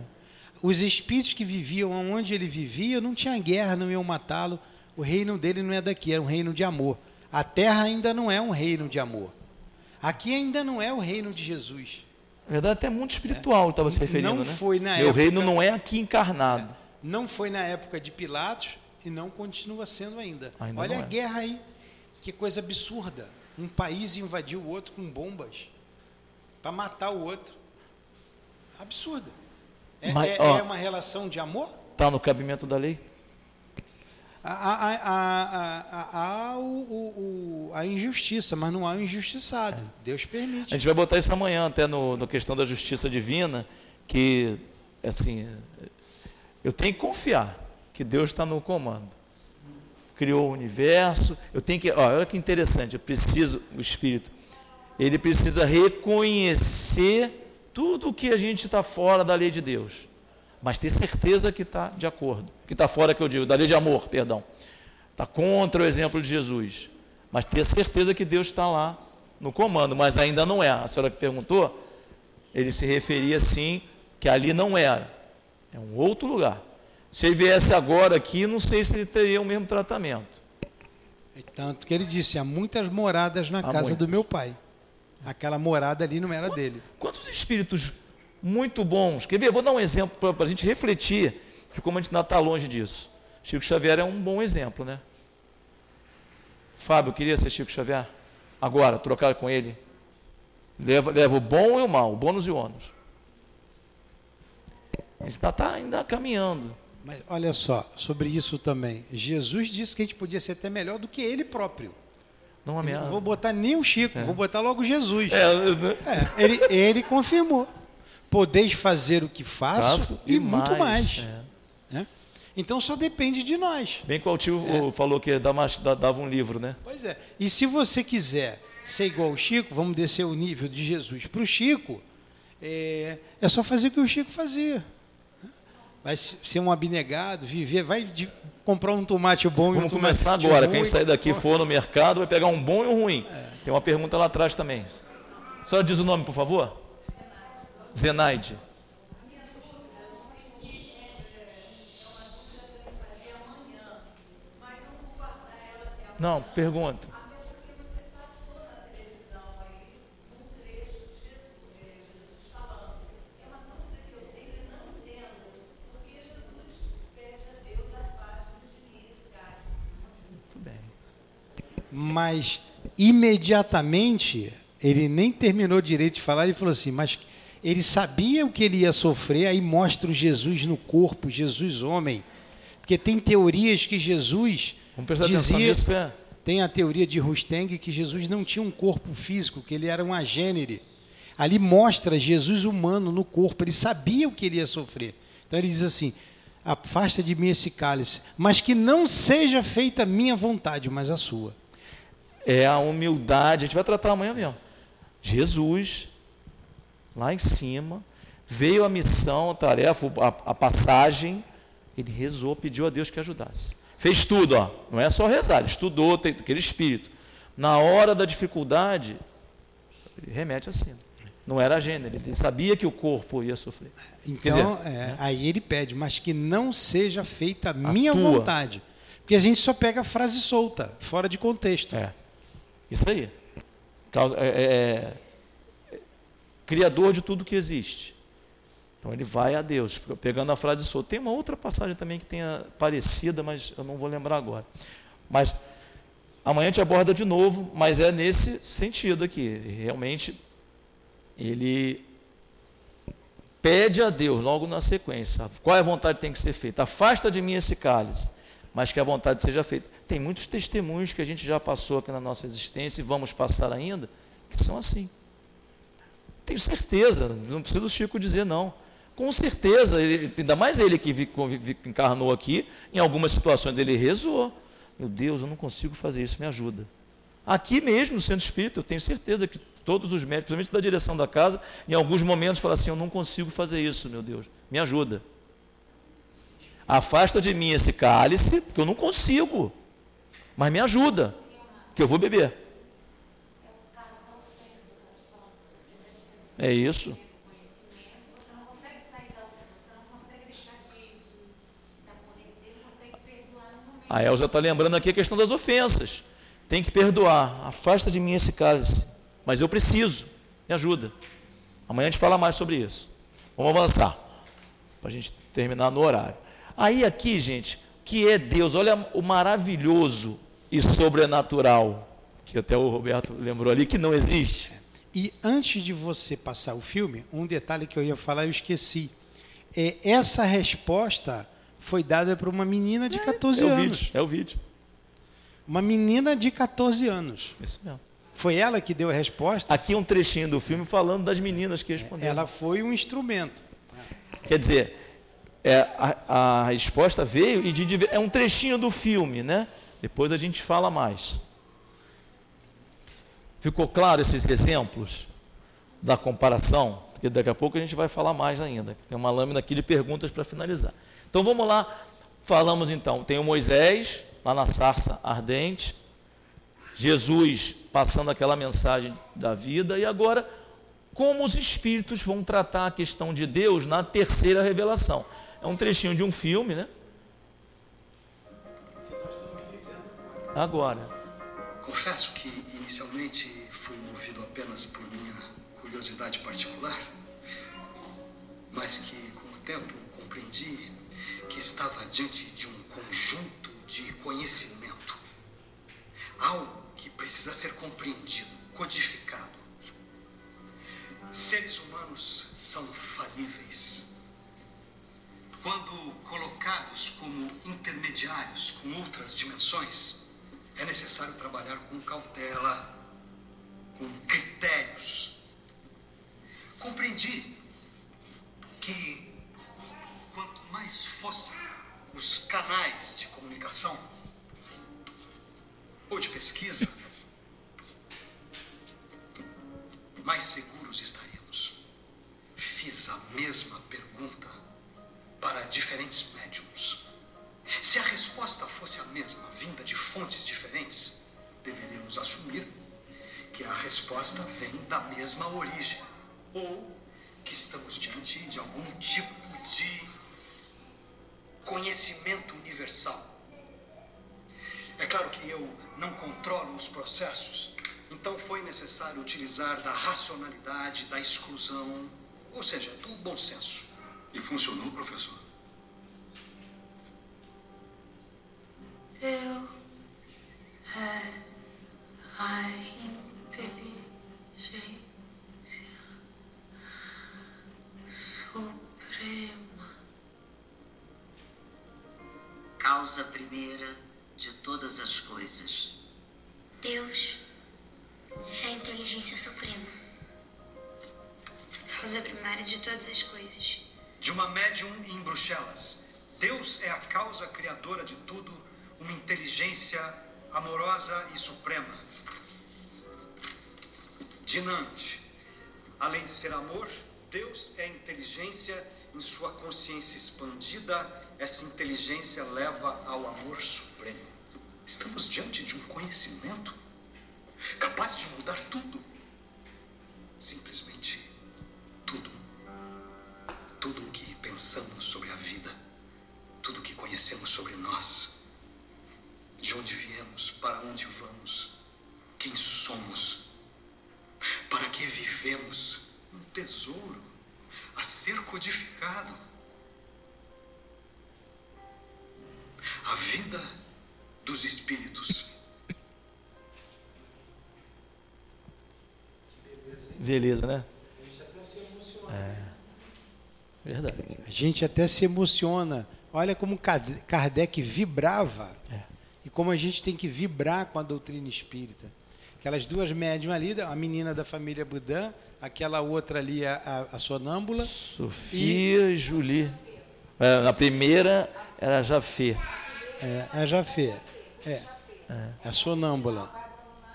Os espíritos que viviam onde ele vivia, não tinha guerra, não iam matá-lo. O reino dele não é daqui, era um reino de amor. A terra ainda não é um reino de amor. Aqui ainda não é o reino de Jesus. Na verdade, até mundo espiritual é. estava se referindo. Não né? foi na Meu época... reino não é aqui encarnado. É. Não foi na época de Pilatos e não continua sendo ainda. ainda Olha a é. guerra aí, que coisa absurda. Um país invadiu o outro com bombas para matar o outro. Absurdo. É, Mas, é, ó, é uma relação de amor? Está no cabimento da lei? Há a injustiça, mas não há o injustiçado. É. Deus permite. A gente vai botar isso amanhã, até no, no questão da justiça divina, que, assim, eu tenho que confiar que Deus está no comando. Criou o universo, eu tenho que, ó, olha que interessante, eu preciso, o espírito, ele precisa reconhecer tudo o que a gente está fora da lei de Deus, mas ter certeza que está de acordo, que está fora, que eu digo, da lei de amor, perdão, está contra o exemplo de Jesus, mas ter certeza que Deus está lá no comando, mas ainda não é. A senhora que perguntou, ele se referia assim, que ali não era, é um outro lugar. Se ele viesse agora aqui, não sei se ele teria o mesmo tratamento. E tanto que ele disse, há muitas moradas na há casa muitas. do meu pai. Aquela morada ali não era Quanto, dele. Quantos espíritos muito bons... Quer ver? Vou dar um exemplo para a gente refletir de como a gente ainda está longe disso. Chico Xavier é um bom exemplo, né? Fábio, queria ser Chico Xavier? Agora, trocar com ele. Leva, leva o bom e o mal, o bônus e o ônus. A gente está ainda caminhando. Mas olha só, sobre isso também, Jesus disse que a gente podia ser até melhor do que ele próprio. Não, eu não vou botar nem o Chico, é. vou botar logo Jesus. É, é, ele, ele confirmou. Podeis fazer o que faço, faço e, e muito mais. mais. É. É? Então só depende de nós. Bem que o tio é. falou que dava um livro, né? Pois é. E se você quiser ser igual ao Chico, vamos descer o nível de Jesus para o Chico, é, é só fazer o que o Chico fazia. Vai ser um abnegado, viver, vai de, comprar um tomate bom vamos e um tomate ruim. Vamos começar agora. Quem sair daqui for no mercado vai pegar um bom e um ruim. É. Tem uma pergunta lá atrás também. Só diz o nome, por favor. Zenaide. Não, pergunta. Muito bem. Mas imediatamente ele nem terminou direito de falar, ele falou assim, mas ele sabia o que ele ia sofrer, aí mostra o Jesus no corpo, Jesus homem. Porque tem teorias que Jesus dizia... Nisso, é. Tem a teoria de Rustengue que Jesus não tinha um corpo físico, que ele era um agênere. Ali mostra Jesus humano no corpo, ele sabia o que ele ia sofrer. Então ele diz assim, afasta de mim esse cálice, mas que não seja feita a minha vontade, mas a sua. É a humildade, a gente vai tratar amanhã mesmo. Jesus... lá em cima, veio a missão, a tarefa, a, a passagem, ele rezou, pediu a Deus que ajudasse. Fez tudo, ó. Não é só rezar, ele estudou, tem aquele espírito. Na hora da dificuldade, ele remete assim. Não era agênero, ele sabia que o corpo ia sofrer. Então, quer dizer, é, né? Aí ele pede, mas que não seja feita a minha tua. vontade. Porque a gente só pega a frase solta, fora de contexto. É, isso aí. É... é Criador de tudo que existe. Então ele vai a Deus, pegando a frase solta. Tem uma outra passagem também que tenha parecida, mas eu não vou lembrar agora. Mas amanhã a gente aborda de novo, mas é nesse sentido aqui. Realmente, ele pede a Deus logo na sequência. Qual é a vontade que tem que ser feita? Afasta de mim esse cálice, mas que a vontade seja feita. Tem muitos testemunhos que a gente já passou aqui na nossa existência e vamos passar ainda, que são assim. Tenho certeza, não precisa do Chico dizer não. Com certeza, ele, ainda mais ele que encarnou aqui, em algumas situações ele rezou. Meu Deus, eu não consigo fazer isso, me ajuda. Aqui mesmo, no Centro Espírita, eu tenho certeza que todos os médicos, principalmente da direção da casa, em alguns momentos falam assim, eu não consigo fazer isso, meu Deus, me ajuda. Afasta de mim esse cálice, porque eu não consigo, mas me ajuda, que eu vou beber. É isso. Você não consegue sair da outra, você não consegue deixar de se aborrecer, não consegue perdoar no momento. A Elza está lembrando aqui a questão das ofensas. Tem que perdoar. Afasta de mim esse cálice. Mas eu preciso. Me ajuda. Amanhã a gente fala mais sobre isso. Vamos avançar. Para a gente terminar no horário. Aí aqui, gente, que é Deus. Olha o maravilhoso e sobrenatural. Que até o Roberto lembrou ali, que não existe. E antes de você passar o filme, um detalhe que eu ia falar, eu esqueci. É, essa resposta foi dada para uma menina de catorze é, é anos. O vídeo, é o vídeo. Uma menina de catorze anos. Isso mesmo. Foi ela que deu a resposta. Aqui um trechinho do filme falando das meninas que responderam. Ela foi um instrumento. Quer dizer, é, a, a resposta veio e de, é um trechinho do filme, né? Depois a gente fala mais. Ficou claro esses exemplos da comparação? Porque daqui a pouco a gente vai falar mais ainda. Tem uma lâmina aqui de perguntas para finalizar. Então vamos lá. Falamos então. Tem o Moisés, lá na sarça ardente. Jesus passando aquela mensagem da vida. E agora, como os espíritos vão tratar a questão de Deus na terceira revelação? É um trechinho de um filme, né? Agora. Confesso que, inicialmente, fui movido apenas por minha curiosidade particular, mas que, com o tempo, compreendi que estava diante de um conjunto de conhecimento, algo que precisa ser compreendido, codificado. Seres humanos são falíveis. Quando colocados como intermediários com outras dimensões, é necessário trabalhar com cautela, com critérios. Compreendi que quanto mais fossem os canais de comunicação ou de pesquisa, mais seguros estaremos. Fiz a mesma pergunta para diferentes médiums. Se a resposta fosse a mesma, vinda de fontes diferentes, deveríamos assumir que a resposta vem da mesma origem, ou que estamos diante de algum tipo de conhecimento universal. É claro que eu não controlo os processos, então foi necessário utilizar da racionalidade, da exclusão, ou seja, do bom senso. E funcionou, professor? Eu... É, a inteligência suprema. Causa primeira de todas as coisas. Deus é a inteligência suprema. Causa primária de todas as coisas. De uma médium em Bruxelas. Deus é a causa criadora de tudo, uma inteligência amorosa e suprema. De Nantes. Além de ser amor, Deus é a inteligência em sua consciência expandida. Essa inteligência leva ao amor supremo. Estamos diante de um conhecimento capaz de mudar tudo. Simplesmente tudo. Tudo o que pensamos sobre a vida. Tudo o que conhecemos sobre nós. De onde viemos, para onde vamos. Quem somos. Para que vivemos. Um tesouro a ser codificado. A vida dos espíritos. Beleza, né? A gente até se emociona. É. Verdade. A gente até se emociona. Olha como Kardec vibrava. É. E como a gente tem que vibrar com a doutrina espírita. Aquelas duas médiumas ali, a menina da família Budã, aquela outra ali, a, a sonâmbula. Sofia e Julie. A primeira era a Jafé. É, a Jafé. É. é. A sonâmbula.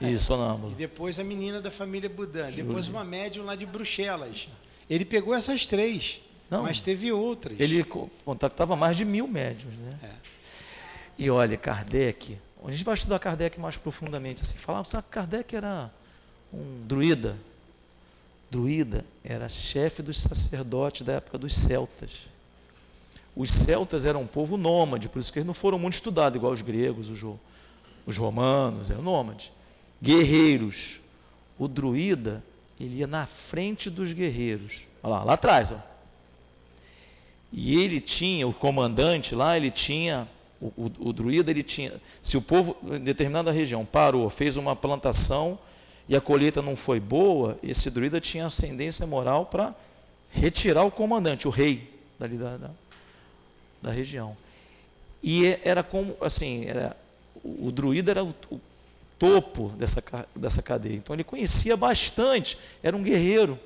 Isso, sonâmbula. E depois a menina da família Budã. Depois uma médium lá de Bruxelas. Ele pegou essas três, não, mas teve outras. Ele contactava mais de mil médiums, né? É. E olha, Kardec... A gente vai estudar Kardec mais profundamente. Assim, falava que Kardec era um druida. Druida era chefe dos sacerdotes da época dos celtas. Os celtas eram um povo nômade, por isso que eles não foram muito estudados, igual os gregos, os, os romanos, eram nômades. Guerreiros. O druida, ele ia na frente dos guerreiros. Olha lá, lá atrás. Ó. E ele tinha, o comandante lá, ele tinha, o, o, o druida, ele tinha, se o povo, em determinada região, parou, fez uma plantação e a colheita não foi boa, esse druida tinha ascendência moral para retirar o comandante, o rei dali da... da da região. E era como, assim, era, o, o druida era o, o topo dessa, dessa cadeia. Então, ele conhecia bastante, era um guerreiro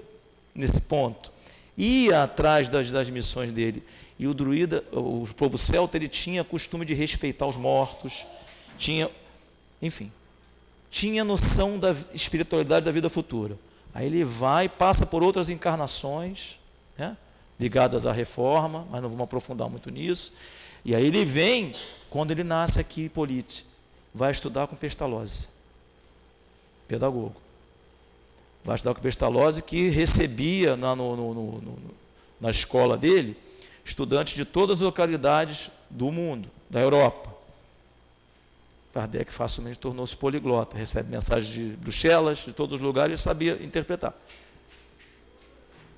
nesse ponto. Ia atrás das, das missões dele. E o druida, o, o povo celta, ele tinha costume de respeitar os mortos, tinha, enfim, tinha noção da espiritualidade da vida futura. Aí ele vai, passa por outras encarnações, né? Ligadas à reforma, mas não vamos aprofundar muito nisso. E aí ele vem, quando ele nasce aqui, Hipólite, vai estudar com Pestalozzi, pedagogo. Vai estudar com Pestalozzi, que recebia na, no, no, no, no, na escola dele estudantes de todas as localidades do mundo, da Europa. Kardec facilmente tornou-se poliglota, recebe mensagens de Bruxelas, de todos os lugares, e sabia interpretar.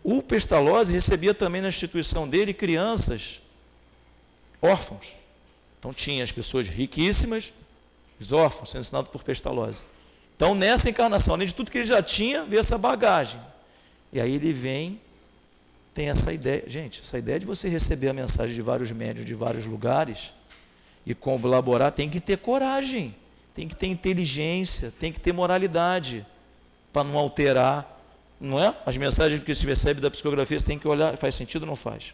O Pestalozzi recebia também na instituição dele crianças órfãos. Então tinha as pessoas riquíssimas, os órfãos, sendo ensinados por Pestalozzi. Então nessa encarnação, além de tudo que ele já tinha, veio essa bagagem. E aí ele vem, tem essa ideia. Gente, essa ideia de você receber a mensagem de vários médiuns, de vários lugares, e colaborar, tem que ter coragem, tem que ter inteligência, tem que ter moralidade, para não alterar. Não é? As mensagens que se recebe da psicografia, você tem que olhar, faz sentido ou não faz?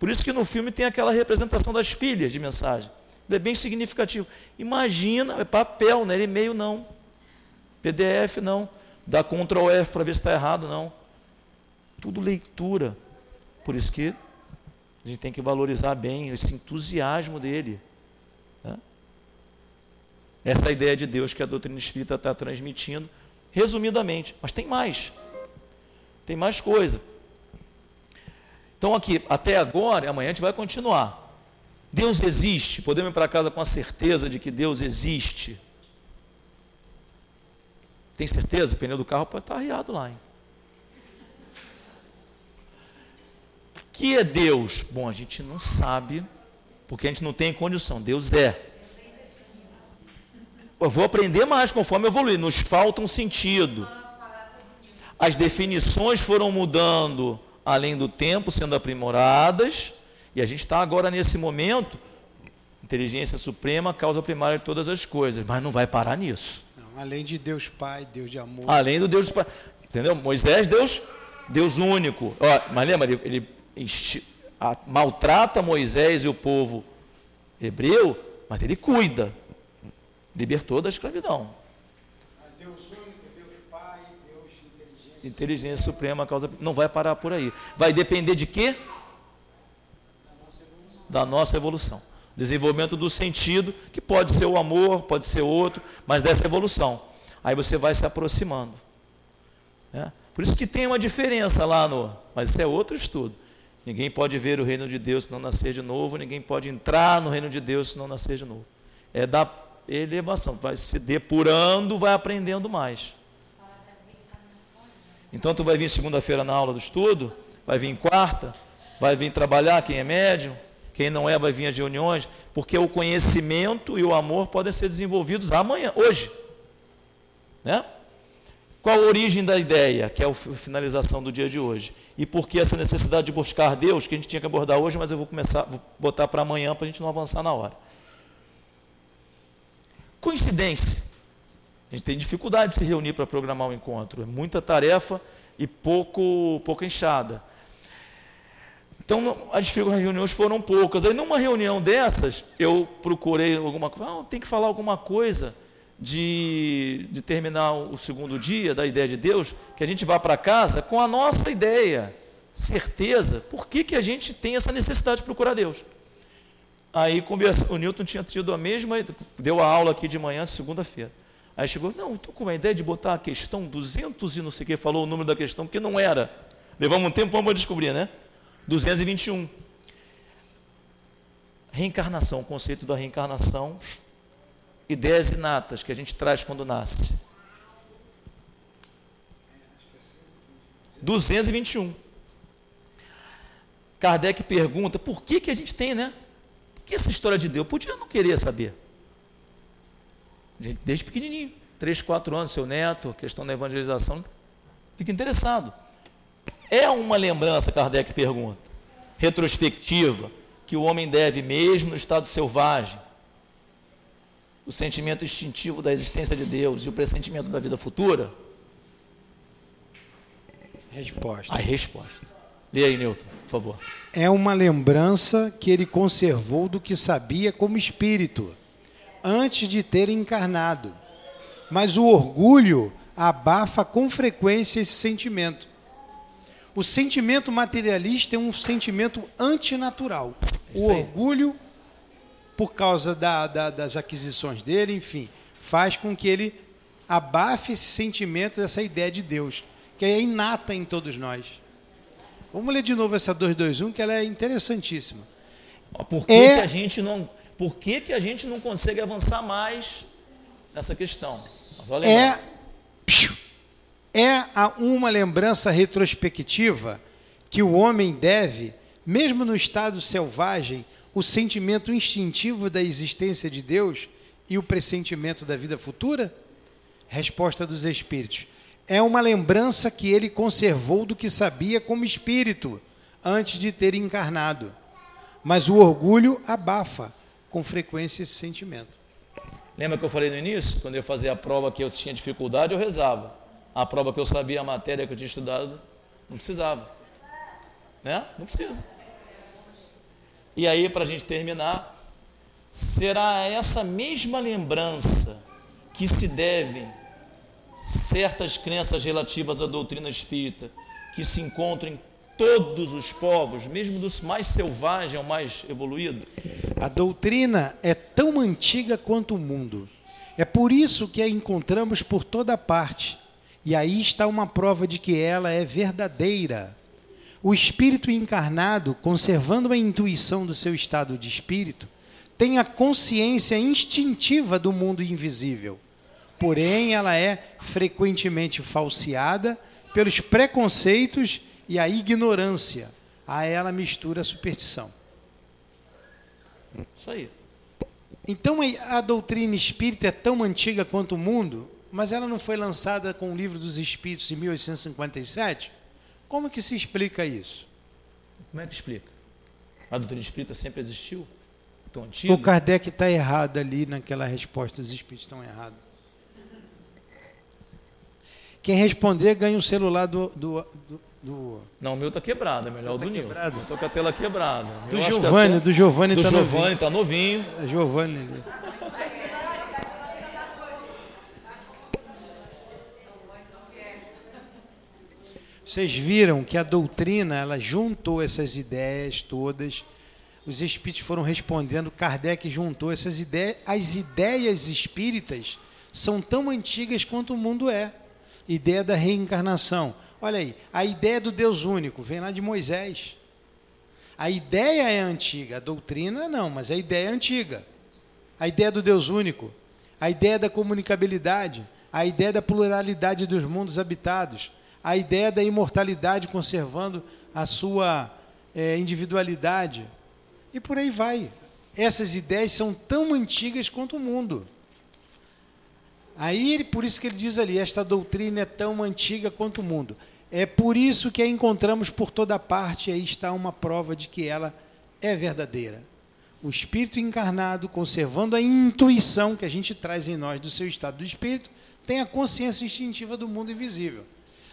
Por isso que no filme tem aquela representação das pilhas de mensagem. É bem significativo. Imagina, é papel, não é e-mail, não. P D F, não. Dá control F para ver se está errado, não. Tudo leitura. Por isso que a gente tem que valorizar bem esse entusiasmo dele. Né? Essa ideia de Deus que a doutrina espírita está transmitindo, resumidamente. Mas tem mais. Tem mais coisa. Então aqui, até agora, amanhã a gente vai continuar. Deus existe. Podemos ir para casa com a certeza de que Deus existe. Tem certeza? O pneu do carro pode estar arriado lá, hein? Que é Deus? Bom, a gente não sabe, porque a gente não tem condição. Deus é. Eu vou aprender mais conforme eu evoluir. Nos falta um sentido. As definições foram mudando além do tempo, sendo aprimoradas. E a gente está agora nesse momento, inteligência suprema, causa primária de todas as coisas, mas não vai parar nisso. Não, além de Deus Pai, Deus de amor. Além do Deus Pai, entendeu? Moisés, Deus, Deus único. Ó, mas lembra, ele, ele insti, a, maltrata Moisés e o povo hebreu, mas ele cuida, libertou da escravidão. Deus único, Deus Pai, Deus inteligência. Inteligência suprema, causa, não vai parar por aí. Vai depender de quê? Da nossa evolução, desenvolvimento do sentido, que pode ser o amor, pode ser outro, mas dessa evolução, aí você vai se aproximando, né? Por isso que tem uma diferença lá no, mas isso é outro estudo, ninguém pode ver o reino de Deus se não nascer de novo, ninguém pode entrar no reino de Deus se não nascer de novo, é da elevação, vai se depurando, vai aprendendo mais, então tu vai vir segunda-feira na aula do estudo, vai vir em quarta, vai vir trabalhar quem é médium, quem não é, vai vir às reuniões, porque o conhecimento e o amor podem ser desenvolvidos amanhã, hoje. Né? Qual a origem da ideia, que é a finalização do dia de hoje? E por que essa necessidade de buscar Deus, que a gente tinha que abordar hoje, mas eu vou começar, vou botar para amanhã, para a gente não avançar na hora. Coincidência. A gente tem dificuldade de se reunir para programar um encontro. É muita tarefa e pouco, pouca enxada. Então, as reuniões foram poucas. Aí, numa reunião dessas, eu procurei alguma coisa. Ah, tem que falar alguma coisa de, de terminar o segundo dia, da ideia de Deus, que a gente vá para casa com a nossa ideia, certeza. Por que, que a gente tem essa necessidade de procurar Deus? Aí, conversa, o Newton tinha tido a mesma, deu a aula aqui de manhã, segunda-feira. Aí chegou, não, estou com a ideia de botar a questão duzentos e não sei o que, falou o número da questão, que não era. Levamos um tempo para descobrir, né? duzentos e vinte e um. Reencarnação, o conceito da reencarnação, ideias inatas que a gente traz quando nasce. duzentos e vinte e um. Kardec pergunta, por que, que a gente tem, né? Por que essa história de Deus? Podia não querer saber. Desde pequenininho, três, quatro anos, seu neto, questão da evangelização, fica interessado. É uma lembrança, Kardec pergunta, retrospectiva, que o homem deve mesmo no estado selvagem, o sentimento instintivo da existência de Deus e o pressentimento da vida futura? Resposta. A resposta. Lê aí, Newton, por favor. É uma lembrança que ele conservou do que sabia como espírito, antes de ter encarnado. Mas o orgulho abafa com frequência esse sentimento. O sentimento materialista é um sentimento antinatural. O orgulho, por causa da, da, das aquisições dele, enfim, faz com que ele abafe esse sentimento, essa ideia de Deus, que é inata em todos nós. Vamos ler de novo essa duzentos e vinte e um, que ela é interessantíssima. Por que, é... que, a, gente não, por que, que a gente não consegue avançar mais nessa questão? É... É uma lembrança retrospectiva que o homem deve, mesmo no estado selvagem, o sentimento instintivo da existência de Deus e o pressentimento da vida futura? Resposta dos Espíritos. É uma lembrança que ele conservou do que sabia como espírito, antes de ter encarnado. Mas o orgulho abafa com frequência esse sentimento. Lembra que eu falei no início? Quando eu fazia a prova que eu tinha dificuldade, eu rezava. A prova que eu sabia, a matéria que eu tinha estudado, não precisava. Né? Não precisa. E aí, para a gente terminar, será essa mesma lembrança que se deve certas crenças relativas à doutrina espírita, que se encontram em todos os povos, mesmo dos mais selvagens ao mais evoluído? A doutrina é tão antiga quanto o mundo. É por isso que a encontramos por toda parte. E aí está uma prova de que ela é verdadeira. O espírito encarnado, conservando a intuição do seu estado de espírito, tem a consciência instintiva do mundo invisível. Porém, ela é frequentemente falseada pelos preconceitos e a ignorância. A ela mistura a superstição. Isso aí. Então, a doutrina espírita é tão antiga quanto o mundo, mas ela não foi lançada com o Livro dos Espíritos em mil oitocentos e cinquenta e sete? Como que se explica isso? Como é que explica? A doutrina espírita sempre existiu? Tão antiga? O Kardec está errado ali naquela resposta, os espíritos estão errados. Quem responder ganha o celular do... do, do, do... Não, o meu está quebrado, é melhor o tá do Nil. Estou com a tela quebrada. Do eu Giovanni, até... do Giovanni está novinho. Do Giovanni está novinho. É Giovanni... Vocês viram que a doutrina, ela juntou essas ideias todas, os espíritos foram respondendo, Kardec juntou essas ideias, as ideias espíritas são tão antigas quanto o mundo é. Ideia da reencarnação, olha aí, a ideia do Deus único, vem lá de Moisés. A ideia é antiga, a doutrina não, mas a ideia é antiga. A ideia do Deus único, a ideia da comunicabilidade, a ideia da pluralidade dos mundos habitados, a ideia da imortalidade conservando a sua é, individualidade. E por aí vai. Essas ideias são tão antigas quanto o mundo. Aí, por isso que ele diz ali, esta doutrina é tão antiga quanto o mundo. É por isso que a encontramos por toda parte, aí está uma prova de que ela é verdadeira. O espírito encarnado, conservando a intuição que a gente traz em nós do seu estado do espírito, tem a consciência instintiva do mundo invisível.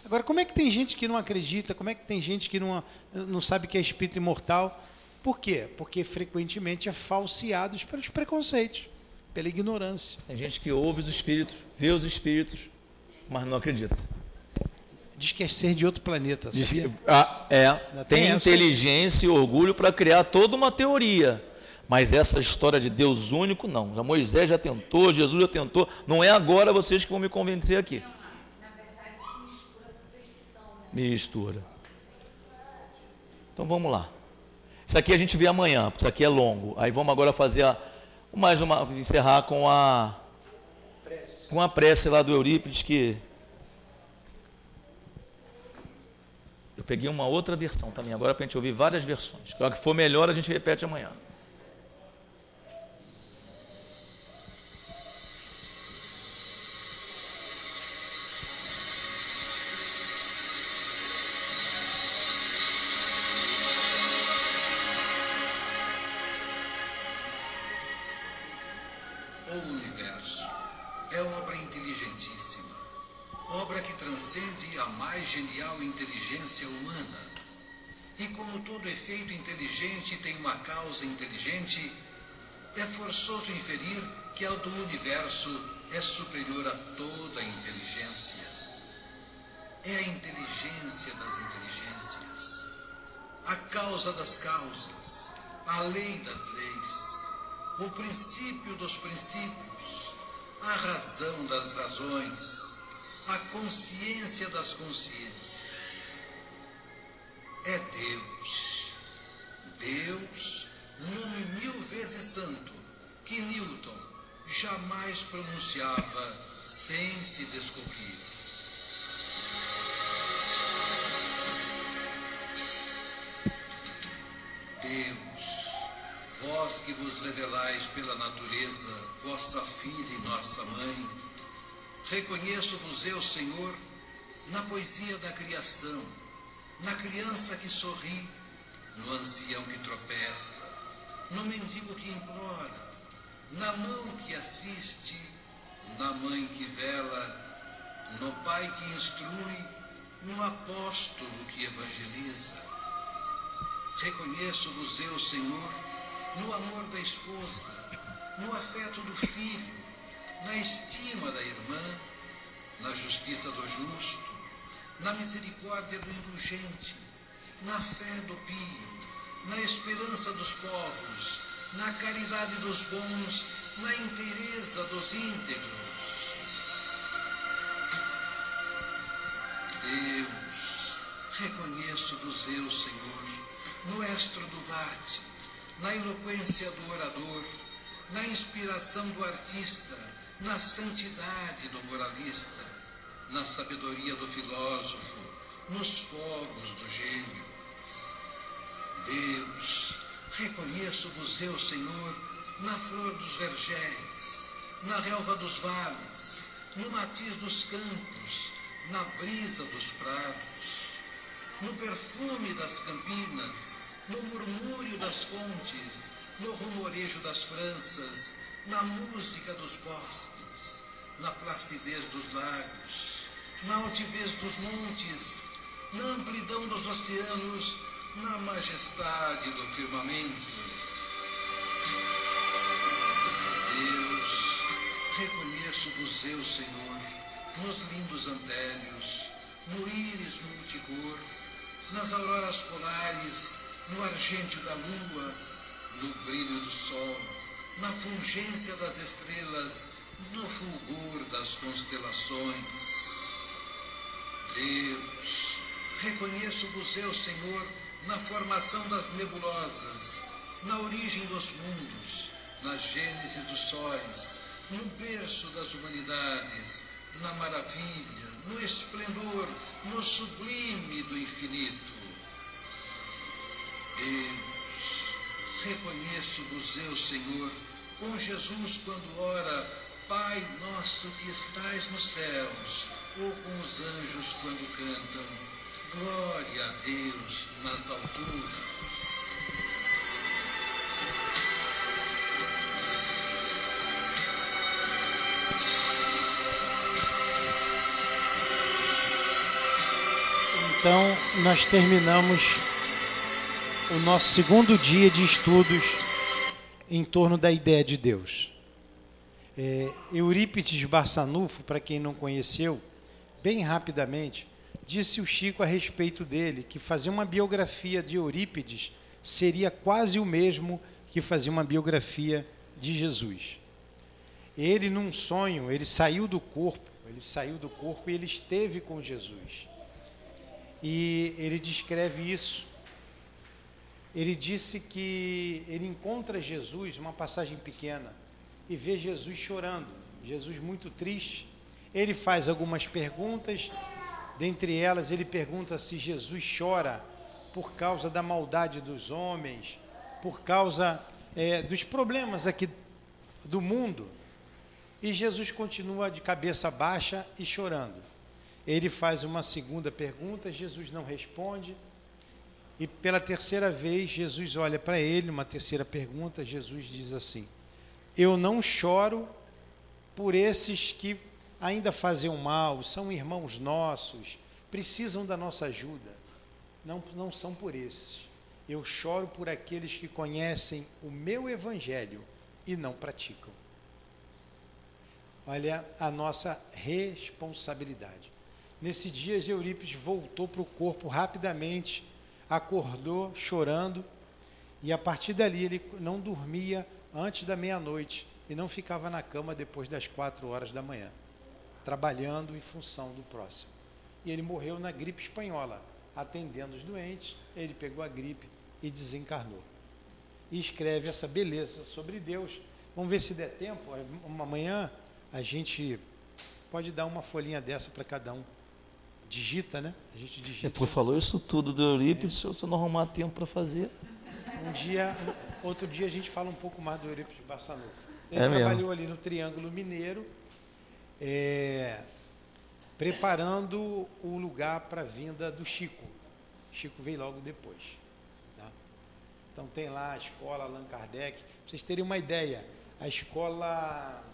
Agora, como é que tem gente que não acredita? Como é que tem gente que não, não sabe que é espírito imortal? Por quê? Porque frequentemente é falseado pelos preconceitos, pela ignorância. Tem gente que ouve os espíritos, vê os espíritos, mas não acredita. Diz que é ser de outro planeta. Diz que, ah, é, tem, tem inteligência e orgulho para criar toda uma teoria. Mas essa história de Deus único, não. Já Moisés já tentou, Jesus já tentou. Não é agora vocês que vão me convencer aqui. Mistura. Então vamos lá. Isso aqui a gente vê amanhã, isso aqui é longo. Aí vamos agora fazer a, mais uma, encerrar com a prece. Com a prece lá do Eurípides, que eu peguei uma outra versão também, agora para a gente ouvir várias versões. Qual que for melhor a gente repete amanhã. Genial inteligência humana, e como todo efeito inteligente tem uma causa inteligente, é forçoso inferir que a do universo é superior a toda a inteligência. É a inteligência das inteligências, a causa das causas, a lei das leis, o princípio dos princípios, a razão das razões, a consciência das consciências. É Deus, Deus, nome mil vezes santo, que Newton jamais pronunciava sem se descobrir. Deus, vós que vos revelais pela natureza, vossa filha e nossa mãe, reconheço-vos eu, Senhor, na poesia da criação, na criança que sorri, no ancião que tropeça, no mendigo que implora, na mão que assiste, na mãe que vela, no pai que instrui, no apóstolo que evangeliza. Reconheço-vos eu, Senhor, no amor da esposa, no afeto do filho, na estima da irmã, na justiça do justo, na misericórdia do indulgente, na fé do pio, na esperança dos povos, na caridade dos bons, na inteireza dos íntegros. Deus, reconheço-vos eu, Senhor, no estro do vate, na eloquência do orador, na inspiração do artista, na santidade do moralista, na sabedoria do filósofo, nos fogos do gênio. Deus, reconheço-vos eu, Senhor, na flor dos vergéis, na relva dos vales, no matiz dos campos, na brisa dos prados, no perfume das campinas, no murmúrio das fontes, no rumorejo das franças, na música dos bosques, na placidez dos lagos, na altivez dos montes, na amplidão dos oceanos, na majestade do firmamento. Deus, reconheço-vos eu, Senhor, nos lindos antélios, no íris multicor, nas auroras polares, no argêntio da lua, no brilho do sol, na fulgência das estrelas, no fulgor das constelações. Deus, reconheço-vos eu, Senhor, na formação das nebulosas, na origem dos mundos, na gênese dos sóis, no berço das humanidades, na maravilha, no esplendor, no sublime do infinito. Deus, reconheço-vos eu, Senhor, com Jesus quando ora, Pai nosso que estais nos céus, ou com os anjos quando cantam, Glória a Deus nas alturas. Então, nós terminamos o nosso segundo dia de estudos em torno da ideia de Deus. É, Eurípedes Barsanulfo, para quem não conheceu, bem rapidamente, disse o Chico a respeito dele, que fazer uma biografia de Eurípides seria quase o mesmo que fazer uma biografia de Jesus. Ele, num sonho, ele saiu do corpo, ele saiu do corpo e ele esteve com Jesus. E ele descreve isso. Ele disse que ele encontra Jesus, uma passagem pequena, e vê Jesus chorando, Jesus muito triste. Ele faz algumas perguntas. Dentre elas, ele pergunta se Jesus chora por causa da maldade dos homens, por causa é, dos problemas aqui do mundo. E Jesus continua de cabeça baixa e chorando. Ele faz uma segunda pergunta, Jesus não responde. E pela terceira vez, Jesus olha para ele, uma terceira pergunta, Jesus diz assim: eu não choro por esses que ainda fazem o mal, são irmãos nossos, precisam da nossa ajuda. Não, não são por esses. Eu choro por aqueles que conhecem o meu evangelho e não praticam. Olha a nossa responsabilidade. Nesse dia, Eurípides voltou para o corpo rapidamente, acordou chorando, e a partir dali ele não dormia antes da meia-noite e não ficava na cama depois das quatro horas da manhã, trabalhando em função do próximo. E ele morreu na gripe espanhola, atendendo os doentes, ele pegou a gripe e desencarnou. E escreve essa beleza sobre Deus. Vamos ver se der tempo, amanhã a gente pode dar uma folhinha dessa para cada um. Digita, né? A gente digita. Depois falou isso tudo do Eurípides, é. Se eu não arrumar tempo para fazer. Um dia, outro dia a gente fala um pouco mais do Eurípides Barsanulfo. Ele é trabalhou mesmo. Ali no Triângulo Mineiro, É, preparando o lugar para a vinda do Chico. Chico veio logo depois, tá? Então tem lá a escola Allan Kardec, pra vocês terem uma ideia. A escola,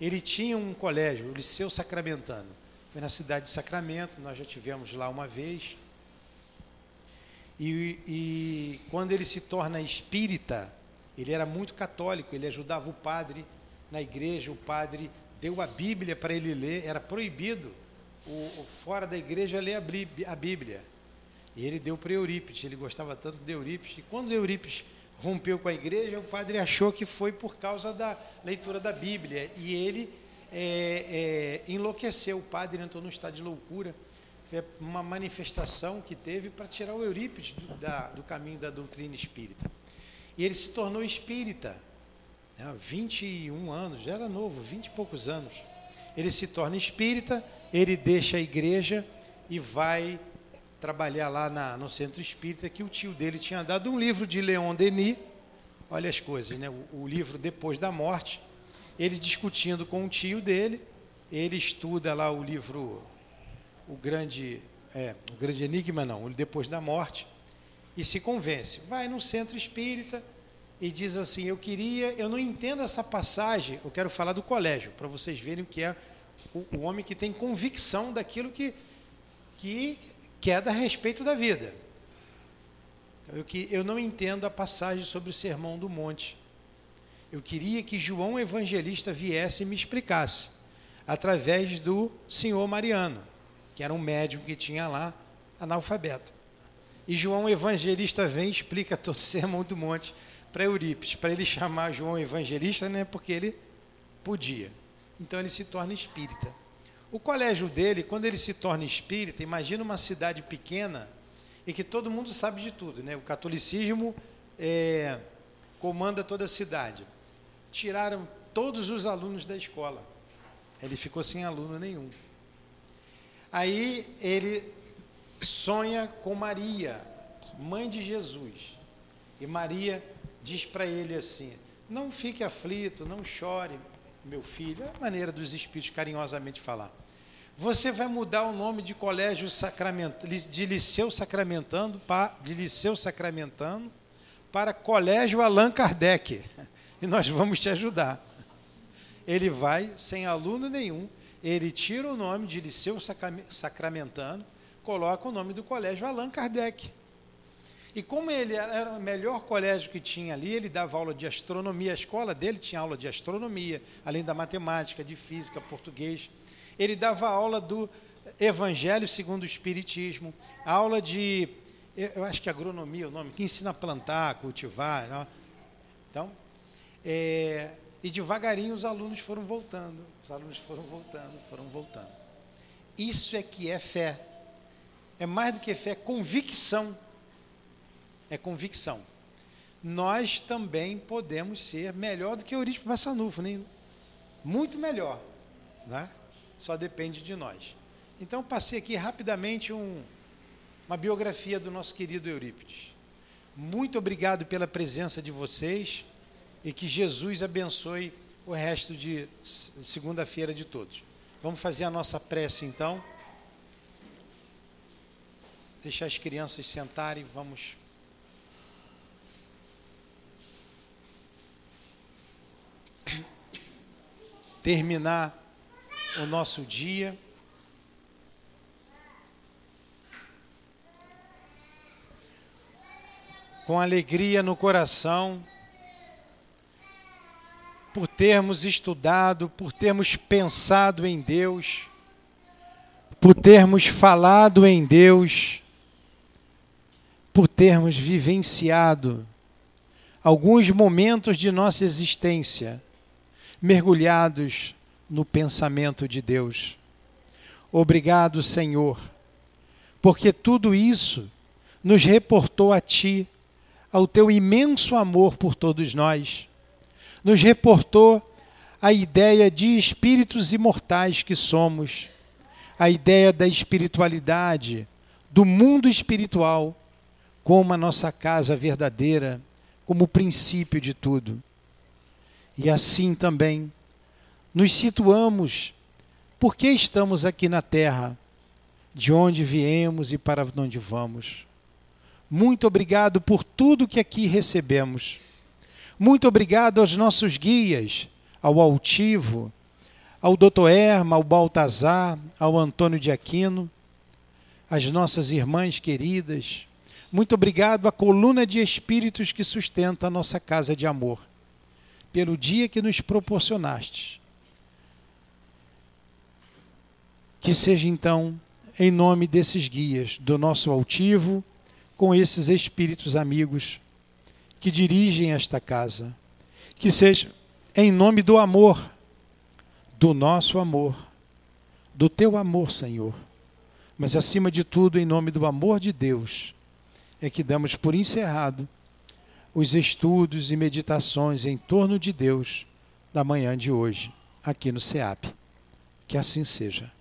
ele tinha um colégio, o Liceu Sacramentano, foi na cidade de Sacramento, nós já tivemos lá uma vez. E, e quando ele se torna espírita, Ele era muito católico, ele ajudava o padre na igreja, o padre deu a Bíblia para ele ler, era proibido o, o fora da igreja ler a Bíblia. E ele deu para Eurípides, ele gostava tanto de Eurípides, e quando Eurípides rompeu com a igreja, o padre achou que foi por causa da leitura da Bíblia, e ele é, é, enlouqueceu, o padre entrou num estado de loucura, foi uma manifestação que teve para tirar o Eurípides do, da, do caminho da doutrina espírita. E ele se tornou espírita, né, vinte e um anos, já era novo, vinte e poucos anos. Ele se torna espírita, ele deixa a igreja e vai trabalhar lá na, no centro espírita, que o tio dele tinha dado um livro de Léon Denis, olha as coisas, né, o, o livro Depois da Morte. Ele discutindo com o tio dele, ele estuda lá o livro, o grande, é, o grande enigma não, o Depois da Morte, e se convence. Vai no centro espírita e diz assim, eu queria, eu não entendo essa passagem, eu quero falar do colégio, para vocês verem o que é o, o homem que tem convicção daquilo que, que queda a respeito da vida. Eu, que, eu não entendo a passagem sobre o Sermão do Monte. Eu queria que João Evangelista viesse e me explicasse, através do senhor Mariano, que era um médium que tinha lá, analfabeto. E João Evangelista vem e explica todo o Sermão do Monte para Eurípides, para ele chamar João Evangelista, né, porque ele podia. Então ele se torna espírita. O colégio dele, quando ele se torna espírita, imagina uma cidade pequena e que todo mundo sabe de tudo, né? O catolicismo é, comanda toda a cidade. Tiraram todos os alunos da escola. Ele ficou sem aluno nenhum. Aí ele sonha com Maria, mãe de Jesus. E Maria diz para ele assim, não fique aflito, não chore, meu filho, é a maneira dos espíritos carinhosamente falar. Você vai mudar o nome de colégio sacramentano, de liceu sacramentano, de liceu sacramentano para Colégio Allan Kardec. E nós vamos te ajudar. Ele vai sem aluno nenhum, ele tira o nome de Liceu Sacramentano, coloca o nome do colégio Allan Kardec. E como ele era o melhor colégio que tinha ali, ele dava aula de astronomia, a escola dele tinha aula de astronomia, além da matemática, de física, português. Ele dava aula do Evangelho segundo o Espiritismo, aula de, eu acho que agronomia é o nome, que ensina a plantar, a cultivar. Não? Então, é, e devagarinho os alunos foram voltando, os alunos foram voltando, foram voltando. Isso é que é fé. É mais do que fé, é convicção. É convicção. Nós também podemos ser melhor do que Eurípedes Barsanulfo, né? Muito melhor, né? Só depende de nós. Então, passei aqui rapidamente um, uma biografia do nosso querido Eurípides. Muito obrigado pela presença de vocês e que Jesus abençoe o resto de segunda-feira de todos. Vamos fazer a nossa prece, então. Deixar as crianças sentarem, vamos... terminar o nosso dia com alegria no coração, por termos estudado, por termos pensado em Deus, por termos falado em Deus, por termos vivenciado alguns momentos de nossa existência mergulhados no pensamento de Deus. Obrigado, Senhor, porque tudo isso nos reportou a Ti, ao Teu imenso amor por todos nós. Nos reportou a ideia de espíritos imortais que somos, a ideia da espiritualidade, do mundo espiritual, como a nossa casa verdadeira, como o princípio de tudo. E assim também nos situamos, porque estamos aqui na terra, de onde viemos e para onde vamos. Muito obrigado por tudo que aqui recebemos. Muito obrigado aos nossos guias, ao altivo, ao doutor Erma, ao Baltazar, ao Antônio de Aquino, às nossas irmãs queridas, Muito obrigado à coluna de espíritos que sustenta a nossa casa de amor, pelo dia que nos proporcionaste. Que seja, então, em nome desses guias, do nosso altivo, com esses espíritos amigos que dirigem esta casa. Que seja em nome do amor, do nosso amor, do teu amor, Senhor. Mas, acima de tudo, em nome do amor de Deus, é que damos por encerrado os estudos e meditações em torno de Deus da manhã de hoje, aqui no SEAP. Que assim seja.